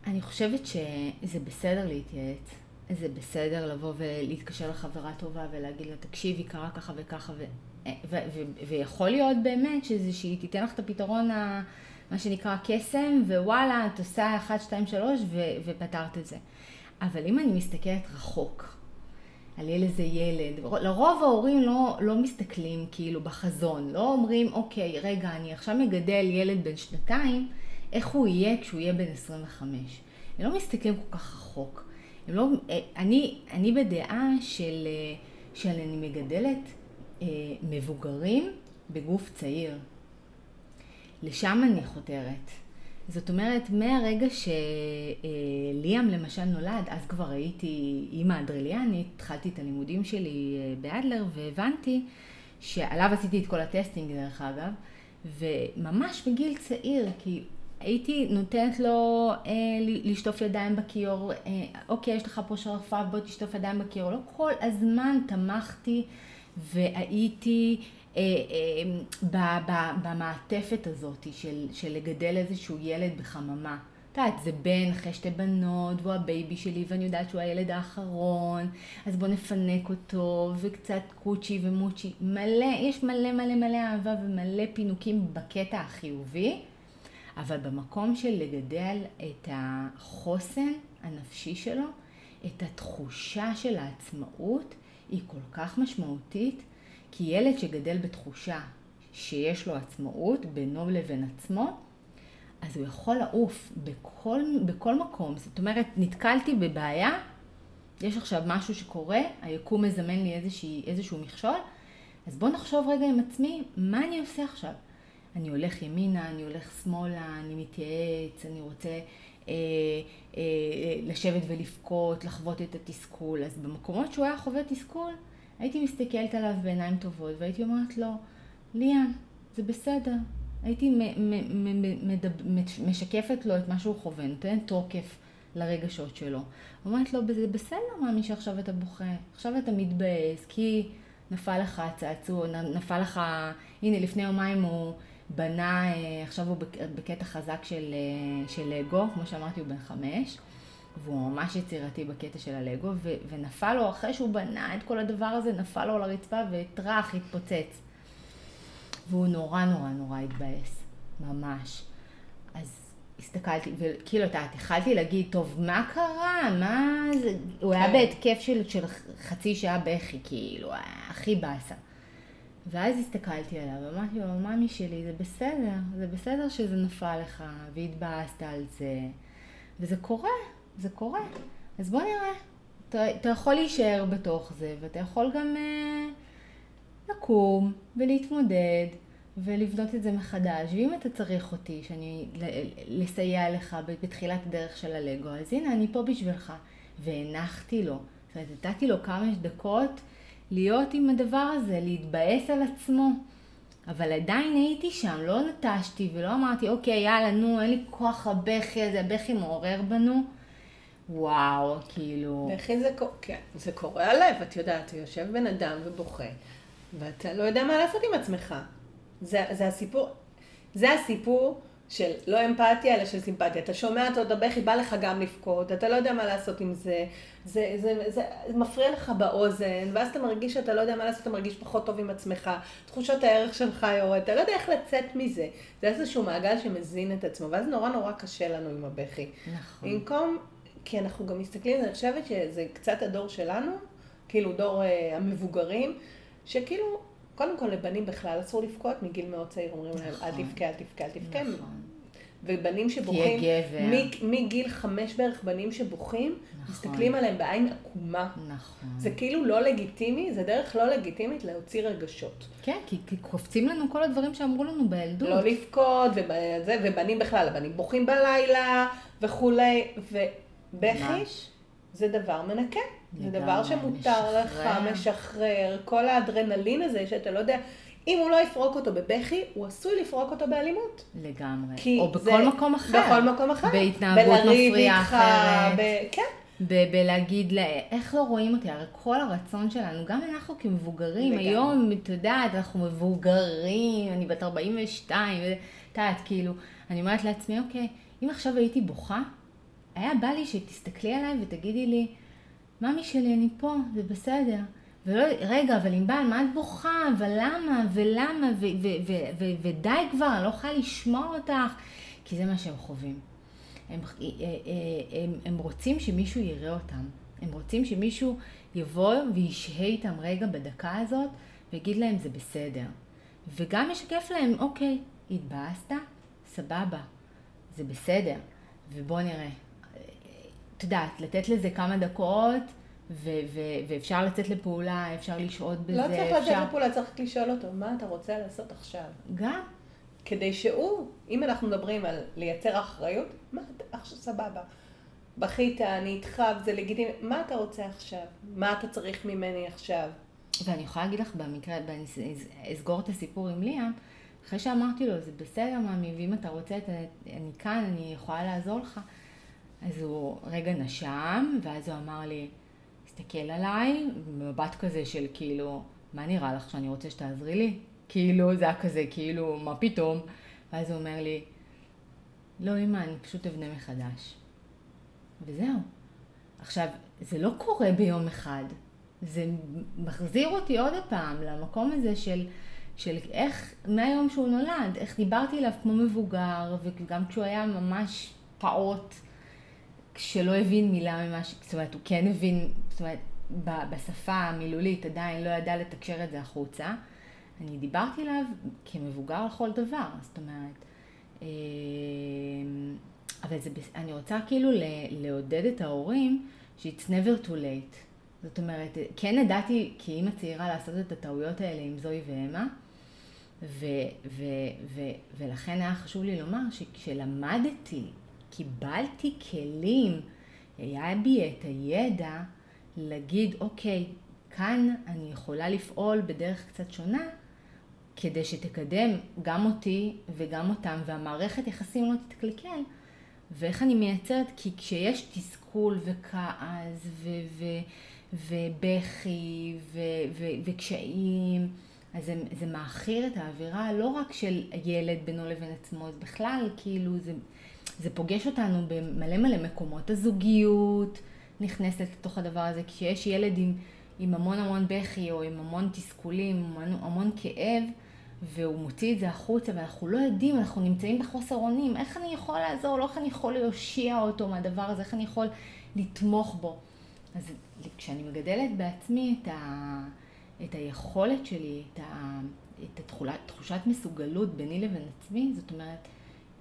אני חושבת שזה בסדר להתייעץ. זה בסדר לבוא ולהתקשר לחברה טובה ולהגיד לה, תקשיבי, קרה ככה וככה, ו... ו... ו... ו... ויכול להיות באמת שזה שהיא תיתן לך את הפתרון, ה... מה שנקרא קסם, ווואלה, את עושה אחת, שתיים, שלוש, ו... ופתרת את זה. אבל אם אני מסתכלת רחוק, על ילד זה ילד, לרוב ההורים לא, לא מסתכלים כאילו בחזון, לא אומרים, אוקיי, רגע, אני עכשיו מגדל ילד בן שנתיים, איך הוא יהיה כשהוא יהיה בן עשרים וחמש? הם לא מסתכלים כל כך רחוק. לא, אני, אני בדעה של, של אני מגדלת מבוגרים בגוף צעיר. לשם אני חותרת. זאת אומרת, מהרגע שליאם למשל נולד, אז כבר הייתי אימא אדרליאנית, התחלתי את הלימודים שלי באדלר, והבנתי שעליו עשיתי את כל הטסטינג דרך אגב, וממש בגיל צעיר, כי הייתי נותנת לו אה, לשטוף ידיים בכיור, אה, אוקיי, יש לך פה שרפף, בוא תשטוף ידיים בכיור, לא כל הזמן תמכתי והייתי אה, אה, במעטפת הזאת של, של לגדל איזשהו ילד בחממה. אתה יודעת, זה בן חשתי בנות, והוא הבייבי שלי, ואני יודעת שהוא הילד האחרון, אז בוא נפנק אותו, וקצת קוצ'י ומוצ'י, מלא, יש מלא מלא מלא אהבה ומלא פינוקים בקטע החיובי, אבל במקום של לגדל את החוסן הנפשי שלו, את התחושה של העצמאות, היא כל כך משמעותית, כי ילד שגדל בתחושה שיש לו עצמאות בינו לבין עצמו, אז הוא יכול לעוף בכל, בכל מקום. זאת אומרת, נתקלתי בבעיה, יש עכשיו משהו שקורה, היקום מזמן לי איזושהי, איזשהו מכשול, אז בוא נחשוב רגע עם עצמי, מה אני עושה עכשיו? אני הולך ימינה, אני הולך שמאלה, אני מתייעץ, אני רוצה אה, אה, לשבת ולפקות, לחוות את התסכול. אז במקומות שהוא היה חווה תסכול, הייתי מסתכלת עליו בעיניים טובות, והייתי אומרת לו, ליאם, זה בסדר. הייתי משקפת לו את מה שהוא חווה, נותנת תוקף לרגשות שלו. אומרת לו, זה בסדר מאמי שעכשיו אתה בוכה, עכשיו אתה מתבאס, כי נפל לך צעצוע, נפל לך, הנה לפני יומיים הוא בנה, עכשיו הוא בקטע חזק של לגו, כמו שאמרתי הוא בן חמש, והוא ממש יצירתי בקטע של הלגו, ונפל לו, אחרי שהוא בנה את כל הדבר הזה, נפל לו לרצפה וטרח, התפוצץ. והוא נורא נורא נורא התבאס, ממש. אז הסתכלתי, וכאילו, התחלתי להגיד, טוב, מה קרה? מה זה? הוא היה בהתקף של, של חצי שעה בכי, כאילו, הכי באסה. ואז הסתכלתי עליו, אמרתי לו, מאמי שלי, זה בסדר, זה בסדר שזה נפל לך, והתבאסת על זה, וזה קורה, זה קורה. אז בוא נראה, אתה, אתה יכול להישאר בתוך זה, ואתה יכול גם לקום ולהתמודד ולבנות את זה מחדש, ואם אתה צריך אותי שאני לסייע לך בתחילת דרך של הלגו, אז הנה אני פה בשבילך, והנחתי לו, זאת אומרת, נתתי לו כמה דקות להיות עם הדבר הזה, להתבאס על עצמו, אבל עדיין הייתי שם, לא נטשתי ולא אמרתי, אוקיי, יאללה, נו, אין לי כוח הבכי הזה, הבכי מעורר בנו, וואו, כאילו... בכי זה, כן, זה קורע הלב, את יודעת, אתה יושב בן אדם ובוכה, ואתה לא יודע מה לעשות עם עצמך. זה, זה הסיפור, זה הסיפור של לא אמפתיה, אלא של סימפתיה. אתה שומע את עוד הבכי, בא לך גם לפקוד, אתה לא יודע מה לעשות עם זה, זה, זה, זה, זה מפריע לך באוזן, ואז אתה מרגיש שאתה לא יודע מה לעשות, אתה מרגיש פחות טוב עם עצמך, תחושות הערך שלך יורד, אתה לא יודע איך לצאת מזה. זה איזשהו מעגל שמזין את עצמו, ואז נורא נורא קשה לנו עם הבכי. נכון. במקום, כי אנחנו גם מסתכלים, אני חושבת שזה קצת הדור שלנו, כאילו דור אה, המבוגרים, שכאילו, קודם כל לבנים בכלל אסור לבכות, מגיל מאוד צעיר אומרים להם, אל תבכה, אל תבכה, אל תבכה. ובנים שבוכים, מגיל חמש בערך בנים שבוכים, מסתכלים עליהם בעין עקומה. זה כאילו לא לגיטימי, זה דרך לא לגיטימית להוציא רגשות. כן, כי קופצים לנו כל הדברים שאמרו לנו בילדות. לא לבכות, ובנים בכלל, הבנים בוכים בלילה וכולי, ובכי זה דבר מנקה. זה דבר שמותר לך, משחרר, כל האדרנלין הזה שאתה לא יודע, אם הוא לא יפרוק אותו בבכי, הוא עשוי לפרוק אותו באלימות. לגמרי. או בכל מקום אחר. בכל מקום אחר. בהתנהגות מפריעה אחרת. כן. בלהגיד, איך לא רואים אותי? הרי כל הרצון שלנו, גם אנחנו כמבוגרים, היום, את יודעת, אנחנו מבוגרים, אני בת ארבעים ושתיים, תעת, כאילו, אני אומרת לעצמי, אוקיי, אם עכשיו הייתי בוכה, היה בא לי שתסתכלי עליי ותגידי לי, מאמי שלי, אני פה, זה בסדר. ולא, רגע, אבל אם בא, מה את בוכה? ולמה? ולמה? ו- ו- ו- ו- ו- ודי כבר, אני לא יכולה לשמוע אותך. כי זה מה שהם חווים. הם, הם, הם, הם רוצים שמישהו יראה אותם. הם רוצים שמישהו יבוא וישהה איתם רגע בדקה הזאת, ויגיד להם, זה בסדר. וגם משקף להם, אוקיי, התבאסת? סבבה. זה בסדר. ובוא נראה. יודעת, לתת לזה כמה דקות, ו- ו- ואפשר לצאת לפעולה, אפשר לשעות בזה, לא צריך אפשר... לתת לפעולה, צריך לשאול אותו, מה אתה רוצה לעשות עכשיו? גם. כדי שהוא, אם אנחנו מדברים על לייצר אחריות, מה אתה עכשיו סבבה? בכית, אני איתך, זה לגיטימי, מה אתה רוצה עכשיו? מה אתה צריך ממני עכשיו? ואני יכולה להגיד לך במקרה, ואני אסגור את הסיפור עם ליאם, אחרי שאמרתי לו, זה בסדר, מאמי, ואם אתה רוצה, אני כאן, אני יכולה לעזור לך. אז הוא רגע נשם, ואז הוא אמר לי, תסתכל עליי, מבט כזה של כאילו, מה נראה לך שאני רוצה שתעזרי לי? כאילו, זה היה כזה, כאילו, מה פתאום? ואז הוא אומר לי, לא, אמא, אני פשוט אבנה מחדש. וזהו. עכשיו, זה לא קורה ביום אחד. זה מחזיר אותי עוד הפעם למקום הזה של, של איך, מהיום שהוא נולד, איך דיברתי אליו כמו מבוגר, וגם כשהוא היה ממש פעוט, כשלא הבין מילה ממה ש... זאת אומרת, הוא כן הבין, זאת אומרת, בשפה המילולית עדיין לא ידע לתקשר את זה החוצה. אני דיברתי אליו כמבוגר לכל דבר, זאת אומרת. אבל זה, אני רוצה כאילו לעודד את ההורים ש-it's never too late. זאת אומרת, כן ידעתי כאמא צעירה לעשות את הטעויות האלה עם זוי ואמא, ו- ו- ו- ולכן היה חשוב לי לומר שכשלמדתי, קיבלתי כלים, היה בי את הידע להגיד, אוקיי, כאן אני יכולה לפעול בדרך קצת שונה, כדי שתקדם גם אותי וגם אותם, והמערכת יחסים לא תתקלקל. ואיך אני מייצרת? כי כשיש תסכול וכעס ו- ו- ובכי ו- ו- וקשיים, אז זה, זה מאחיר את האווירה, לא רק של ילד בינו לבין עצמו, אז בכלל, כאילו, זה, זה פוגש אותנו במלא מלא מקומות. הזוגיות נכנסת לתוך הדבר הזה, כשיש ילד עם... עם המון המון בכי או עם המון תסכולים, המון, המון כאב, והוא מוציא את זה החוצה, ואנחנו לא יודעים, אנחנו נמצאים בחוסר אונים, איך אני יכול לעזור, לא איך אני יכול להושיע אותו מהדבר הזה, איך אני יכול לתמוך בו. אז כשאני מגדלת בעצמי את, ה, את היכולת שלי, את, ה, את התחולת, תחושת מסוגלות ביני לבין עצמי, זאת אומרת,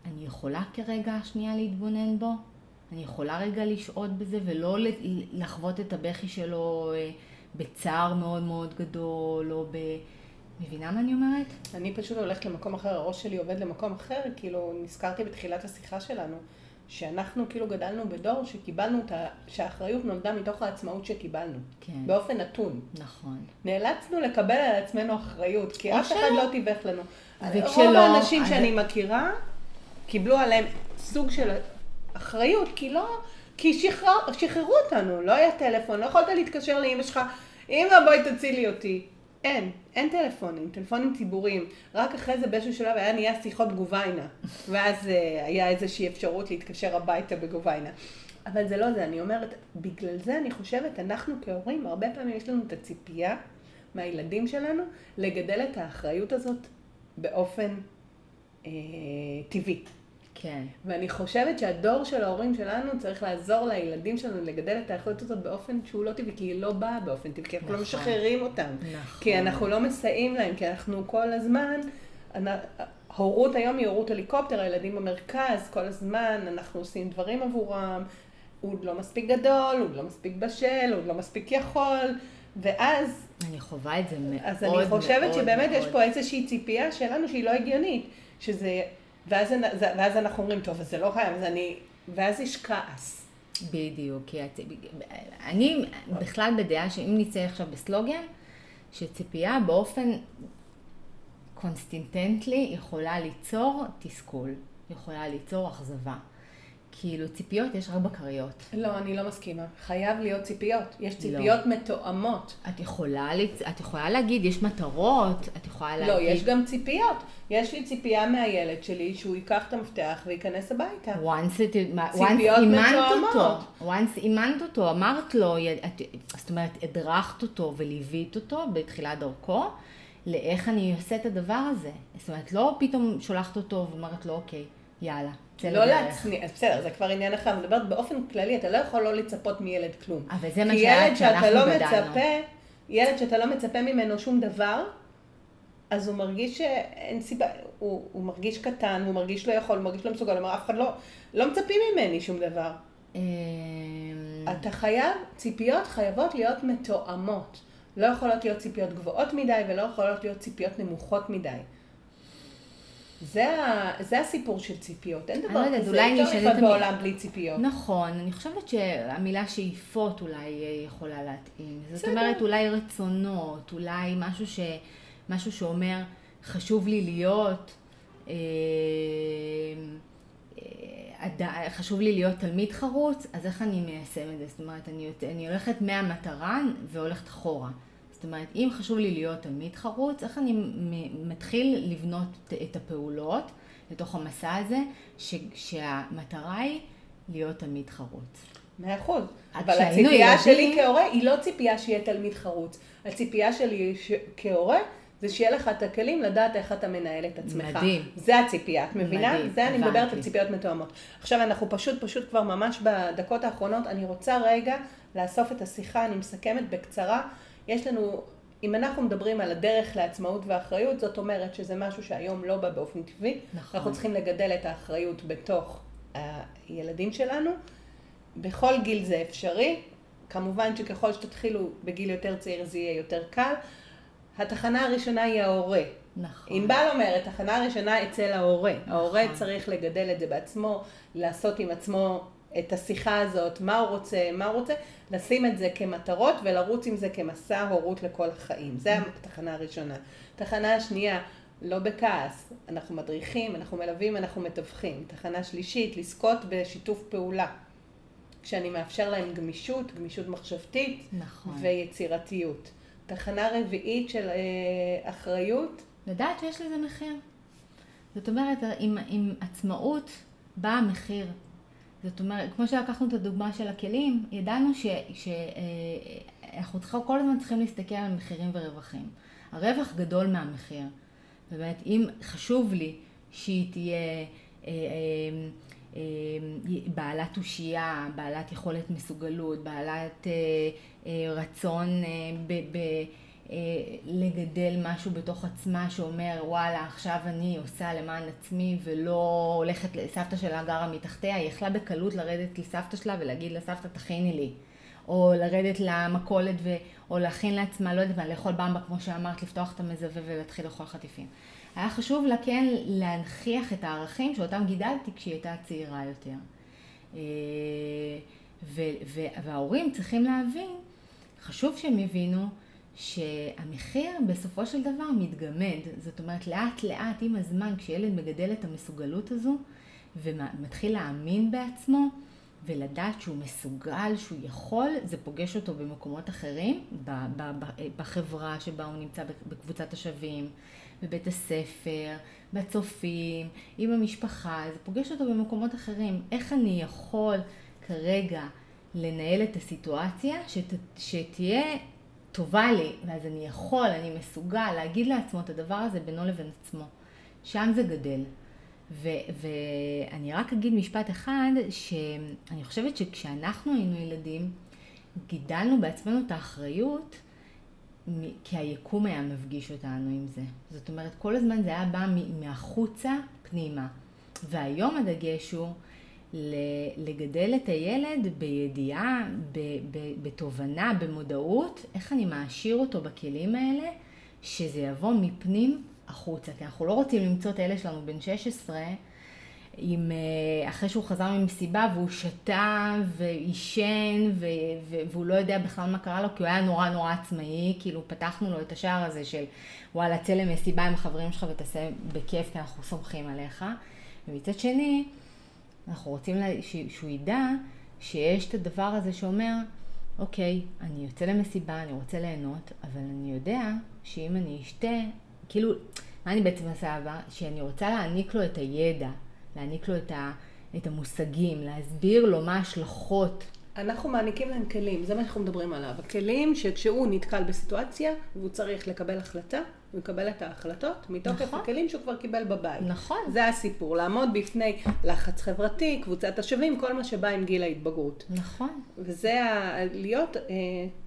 אני יכולה כרגע השנייה להתבונן בו, אני יכולה רגע לשעות בזה ולא לחוות את הבכי שלו, בצער מאוד מאוד גדול, או ב... מבינה מה אני אומרת? אני פשוט הולכת למקום אחר, הראש שלי עובד למקום אחר, כאילו נזכרתי בתחילת השיחה שלנו, שאנחנו כאילו גדלנו בדור שקיבלנו, שהאחריות נולדה מתוך העצמאות שקיבלנו. כן. באופן נתון. נכון. נאלצנו לקבל על עצמנו אחריות, כי אף אחד לא תיווך לנו. רוב האנשים שאני מכירה, קיבלו עליהם סוג של אחריות, כי לא... כי שחרר, שחררו אותנו, לא היה טלפון, לא יכולת להתקשר לאמא שלך, אמא בואי תצילי אותי. אין, אין טלפונים, טלפונים ציבוריים. רק אחרי זה באיזשהו שלב היה נהיה שיחות גוביינה, ואז היה איזושהי אפשרות להתקשר הביתה בגוביינה. אבל זה לא זה, אני אומרת, בגלל זה אני חושבת, אנחנו כהורים, הרבה פעמים יש לנו את הציפייה מהילדים שלנו, לגדל את האחריות הזאת באופן אה, טבעי. כן. ואני חושבת שהדור של ההורים שלנו צריך לעזור לילדים שלנו לגדל את האחריות הזאת באופן שהוא לא טבעי, כי היא לא באה באופן טבעי, כי אנחנו לא משחררים אותם, כי אנחנו לא מסייעים להם, כי אנחנו כל הזמן, הורות היום היא הורות הליקופטר, הילדים במרכז, כל הזמן אנחנו עושים דברים עבורם, הוא לא מספיק גדול, הוא לא מספיק בשל, הוא לא מספיק יכול, ואז... אני חווה את זה מאוד מאוד מאוד. אז אני חושבת שבאמת יש פה איזושהי ציפייה שלנו שהיא לא הגיונית, שזה... ואז, ואז אנחנו אומרים, טוב, אז זה לא חיים, אז אני... ואז יש כעס. בדיוק, כי אני בכלל בדעה שאם נצא עכשיו בסלוגן, שציפייה באופן קונסטינטנטלי יכולה ליצור תסכול, יכולה ליצור אכזבה. כאילו ציפיות יש רק בקריות. לא, אני לא מסכימה. חייב להיות ציפיות. יש ציפיות לא. מתואמות. את יכולה, את יכולה להגיד, יש מטרות, את יכולה להגיד... לא, יש גם ציפיות. יש לי ציפייה מהילד שלי שהוא ייקח את המפתח וייכנס הביתה. Once it... ציפיות מתואמות. Once אימנת אותו, אמרת לו, את, זאת אומרת, הדרכת אותו וליווית אותו בתחילת דרכו, לאיך אני עושה את הדבר הזה. זאת אומרת, לא פתאום שולחת אותו ואמרת לו, אוקיי, יאללה. לא להצניע, בסדר, זה כבר עניין אחר, אני מדברת באופן כללי, אתה לא יכול לא לצפות מילד כלום. אבל זה מה שהיה כשאנחנו לא גדלנו. מצפה, ילד שאתה לא מצפה ממנו שום דבר, אז הוא מרגיש שאין סיבה, הוא, הוא מרגיש קטן, הוא מרגיש לא יכול, הוא מרגיש לא מסוגל, אומר, אף אחד לא, לא מצפים ממני שום דבר. אתה חייב, ציפיות חייבות להיות מתואמות. לא יכולות להיות ציפיות גבוהות מדי ולא יכולות להיות ציפיות נמוכות מדי. זה הסיפור של ציפיות. אין דבר כזה, יותר אחד בעולם בלי ציפיות. נכון, אני חושבת שהמילה שאיפות אולי יכולה להתאים. זאת אומרת, אולי רצונות, אולי משהו שאומר, חשוב לי להיות, חשוב לי להיות תלמיד חרוץ, אז איך אני מיישם את זה? זאת אומרת, אני הולכת מהמטרה והולכת אחורה. זאת אומרת, אם חשוב לי להיות תלמיד חרוץ, איך אני מתחיל לבנות את הפעולות לתוך המסע הזה, ש- שהמטרה היא להיות תלמיד חרוץ. מאה אחוז. אבל הציפייה שלי כהורה היא לא ציפייה שיהיה תלמיד חרוץ. הציפייה שלי ש- כהורה זה שיהיה לך את הכלים לדעת איך אתה מנהל את עצמך. מדהים. זה הציפייה, את מבינה? מדהים, זה אני הבנתי. מדברת על ציפיות מתואמות. עכשיו אנחנו פשוט פשוט כבר ממש בדקות האחרונות, אני רוצה רגע לאסוף את השיחה, אני מסכמת בקצרה. יש לנו, אם אנחנו מדברים על הדרך לעצמאות ואחריות, זאת אומרת שזה משהו שהיום לא בא באופן טבעי. נכון. אנחנו צריכים לגדל את האחריות בתוך הילדים שלנו. בכל גיל זה אפשרי. כמובן שככל שתתחילו בגיל יותר צעיר זה יהיה יותר קל. התחנה הראשונה היא ההורה. נכון. אנבל אומרת, התחנה הראשונה אצל ההורה. נכון. ההורה צריך לגדל את זה בעצמו, לעשות עם עצמו את השיחה הזאת, מה הוא רוצה, מה הוא רוצה, לשים את זה כמטרות ולרוץ עם זה כמסע הורות לכל החיים. זה התחנה הראשונה. תחנה השנייה, לא בכעס. אנחנו מדריכים, אנחנו מלווים, אנחנו מתווכים. תחנה שלישית, לזכות בשיתוף פעולה. כשאני מאפשר להם גמישות, גמישות מחשבתית נכון. ויצירתיות. תחנה רביעית של אה, אחריות. לדעת שיש לזה מחיר. זאת אומרת, עם, עם עצמאות בא המחיר. זאת אומרת, כמו שלקחנו את הדוגמה של הכלים, ידענו שאנחנו כל הזמן צריכים להסתכל על מחירים ורווחים. הרווח גדול מהמחיר. זאת אומרת, אם חשוב לי שהיא תהיה בעלת תושייה, בעלת יכולת מסוגלות, בעלת רצון לגדל משהו בתוך עצמה שאומר, וואלה, עכשיו אני עושה למען עצמי ולא הולכת לסבתא שלה גרה מתחתיה, היא יכלה בקלות לרדת לסבתא שלה ולהגיד לסבתא תכיני לי. או לרדת למכולת ו... או להכין לעצמה, לא יודעת מה, לאכול במבה, כמו שאמרת, לפתוח את המזווה ולהתחיל לאכול חטיפים. היה חשוב לה כן להנחיח את הערכים שאותם גידלתי כשהיא הייתה צעירה יותר. ו... ו... וההורים צריכים להבין, חשוב שהם יבינו, שהמחיר בסופו של דבר מתגמד. זאת אומרת, לאט לאט עם הזמן, כשילד מגדל את המסוגלות הזו, ומתחיל להאמין בעצמו, ולדעת שהוא מסוגל, שהוא יכול, זה פוגש אותו במקומות אחרים, בחברה שבה הוא נמצא בקבוצת השווים, בבית הספר, בצופים, עם המשפחה, זה פוגש אותו במקומות אחרים. איך אני יכול כרגע לנהל את הסיטואציה שת, שתהיה טובה לי, ואז אני יכול, אני מסוגל להגיד לעצמו את הדבר הזה בינו לבין עצמו. שם זה גדל. ואני רק אגיד משפט אחד, שאני חושבת שכשאנחנו היינו ילדים, גידלנו בעצמנו את האחריות, כי היקום היה מפגיש אותנו עם זה. זאת אומרת, כל הזמן זה היה בא מהחוצה פנימה. והיום הדגש הוא לגדל את הילד בידיעה, בתובנה, במודעות, איך אני מעשיר אותו בכלים האלה, שזה יבוא מפנים החוצה. כי אנחנו לא רוצים למצוא את הילד שלנו בן שש עשרה, עם, אחרי שהוא חזר ממסיבה והוא שתה ואישן, והוא לא יודע בכלל מה קרה לו, כי הוא היה נורא נורא עצמאי, כאילו פתחנו לו את השער הזה של, וואלה, צא למסיבה עם החברים שלך ותעשה בכיף, כי אנחנו סומכים עליך. ומצד שני, אנחנו רוצים שהוא ידע שיש את הדבר הזה שאומר, אוקיי, אני יוצא למסיבה, אני רוצה ליהנות, אבל אני יודע שאם אני אשתה, כאילו, מה אני בעצם עושה הבא? שאני רוצה להעניק לו את הידע, להעניק לו את, ה, את המושגים, להסביר לו מה ההשלכות. אנחנו מעניקים להם כלים, זה מה שאנחנו מדברים עליו. הכלים שכשהוא נתקל בסיטואציה, והוא צריך לקבל החלטה, הוא יקבל את ההחלטות מתוקף נכון. הכלים שהוא כבר קיבל בבית. נכון. זה הסיפור, לעמוד בפני לחץ חברתי, קבוצת השווים, כל מה שבא עם גיל ההתבגרות. נכון. וזה ה- להיות אה,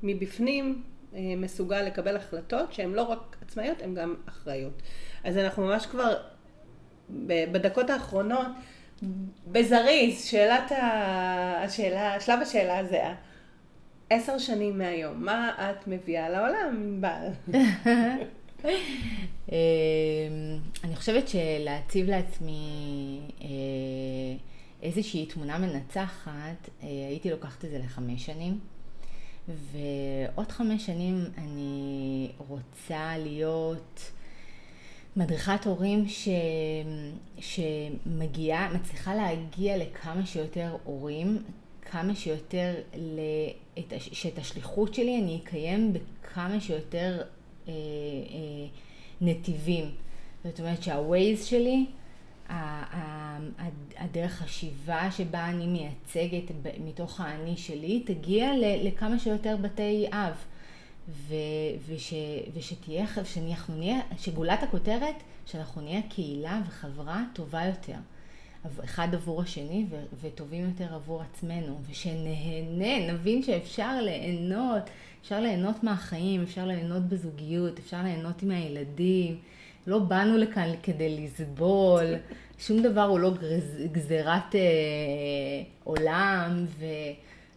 מבפנים אה, מסוגל לקבל החלטות, שהן לא רק עצמאיות, הן גם אחריות. אז אנחנו ממש כבר ב- בדקות האחרונות, בזריז, שאלת השאלה, שלב השאלה הזה, עשר שנים מהיום, מה את מביאה לעולם, בל? אני חושבת שלהציב לעצמי איזושהי תמונה מנצחת, הייתי לוקחת את זה לחמש שנים, ועוד חמש שנים אני רוצה להיות מדריכת הורים ש... שמגיעה, מצליחה להגיע לכמה שיותר הורים, כמה שיותר, לת... שאת השליחות שלי אני אקיים בכמה שיותר אה, אה, נתיבים. זאת אומרת שהווייז שלי, הדרך חשיבה שבה אני מייצגת מתוך האני שלי, תגיע לכמה שיותר בתי אב. ושתהיה, שגולת הכותרת, שאנחנו נהיה קהילה וחברה טובה יותר. אחד עבור השני וטובים יותר עבור עצמנו. ושנהנה, נבין שאפשר ליהנות, אפשר ליהנות מהחיים, אפשר ליהנות בזוגיות, אפשר ליהנות מהילדים. לא באנו לכאן כדי לסבול, שום דבר הוא לא גזירת אה, עולם. ו...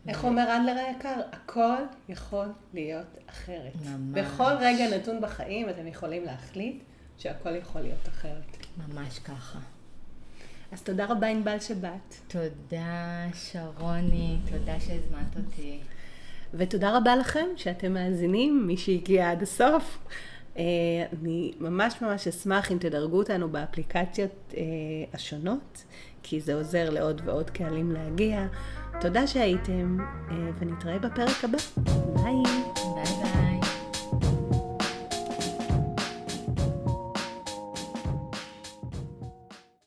איך ו... אומר אדלר היקר? הכל יכול להיות אחרת. ממש. בכל רגע נתון בחיים אתם יכולים להחליט שהכל יכול להיות אחרת. ממש ככה. אז תודה רבה אנבל שבאת. תודה שרוני, תודה שהזמנת אותי. ותודה רבה לכם שאתם מאזינים, מי שהגיע עד הסוף. אני ממש ממש אשמח אם תדרגו אותנו באפליקציות השונות, כי זה עוזר לעוד ועוד קהלים להגיע. תודה שהייתם, ונתראה בפרק הבא. ביי.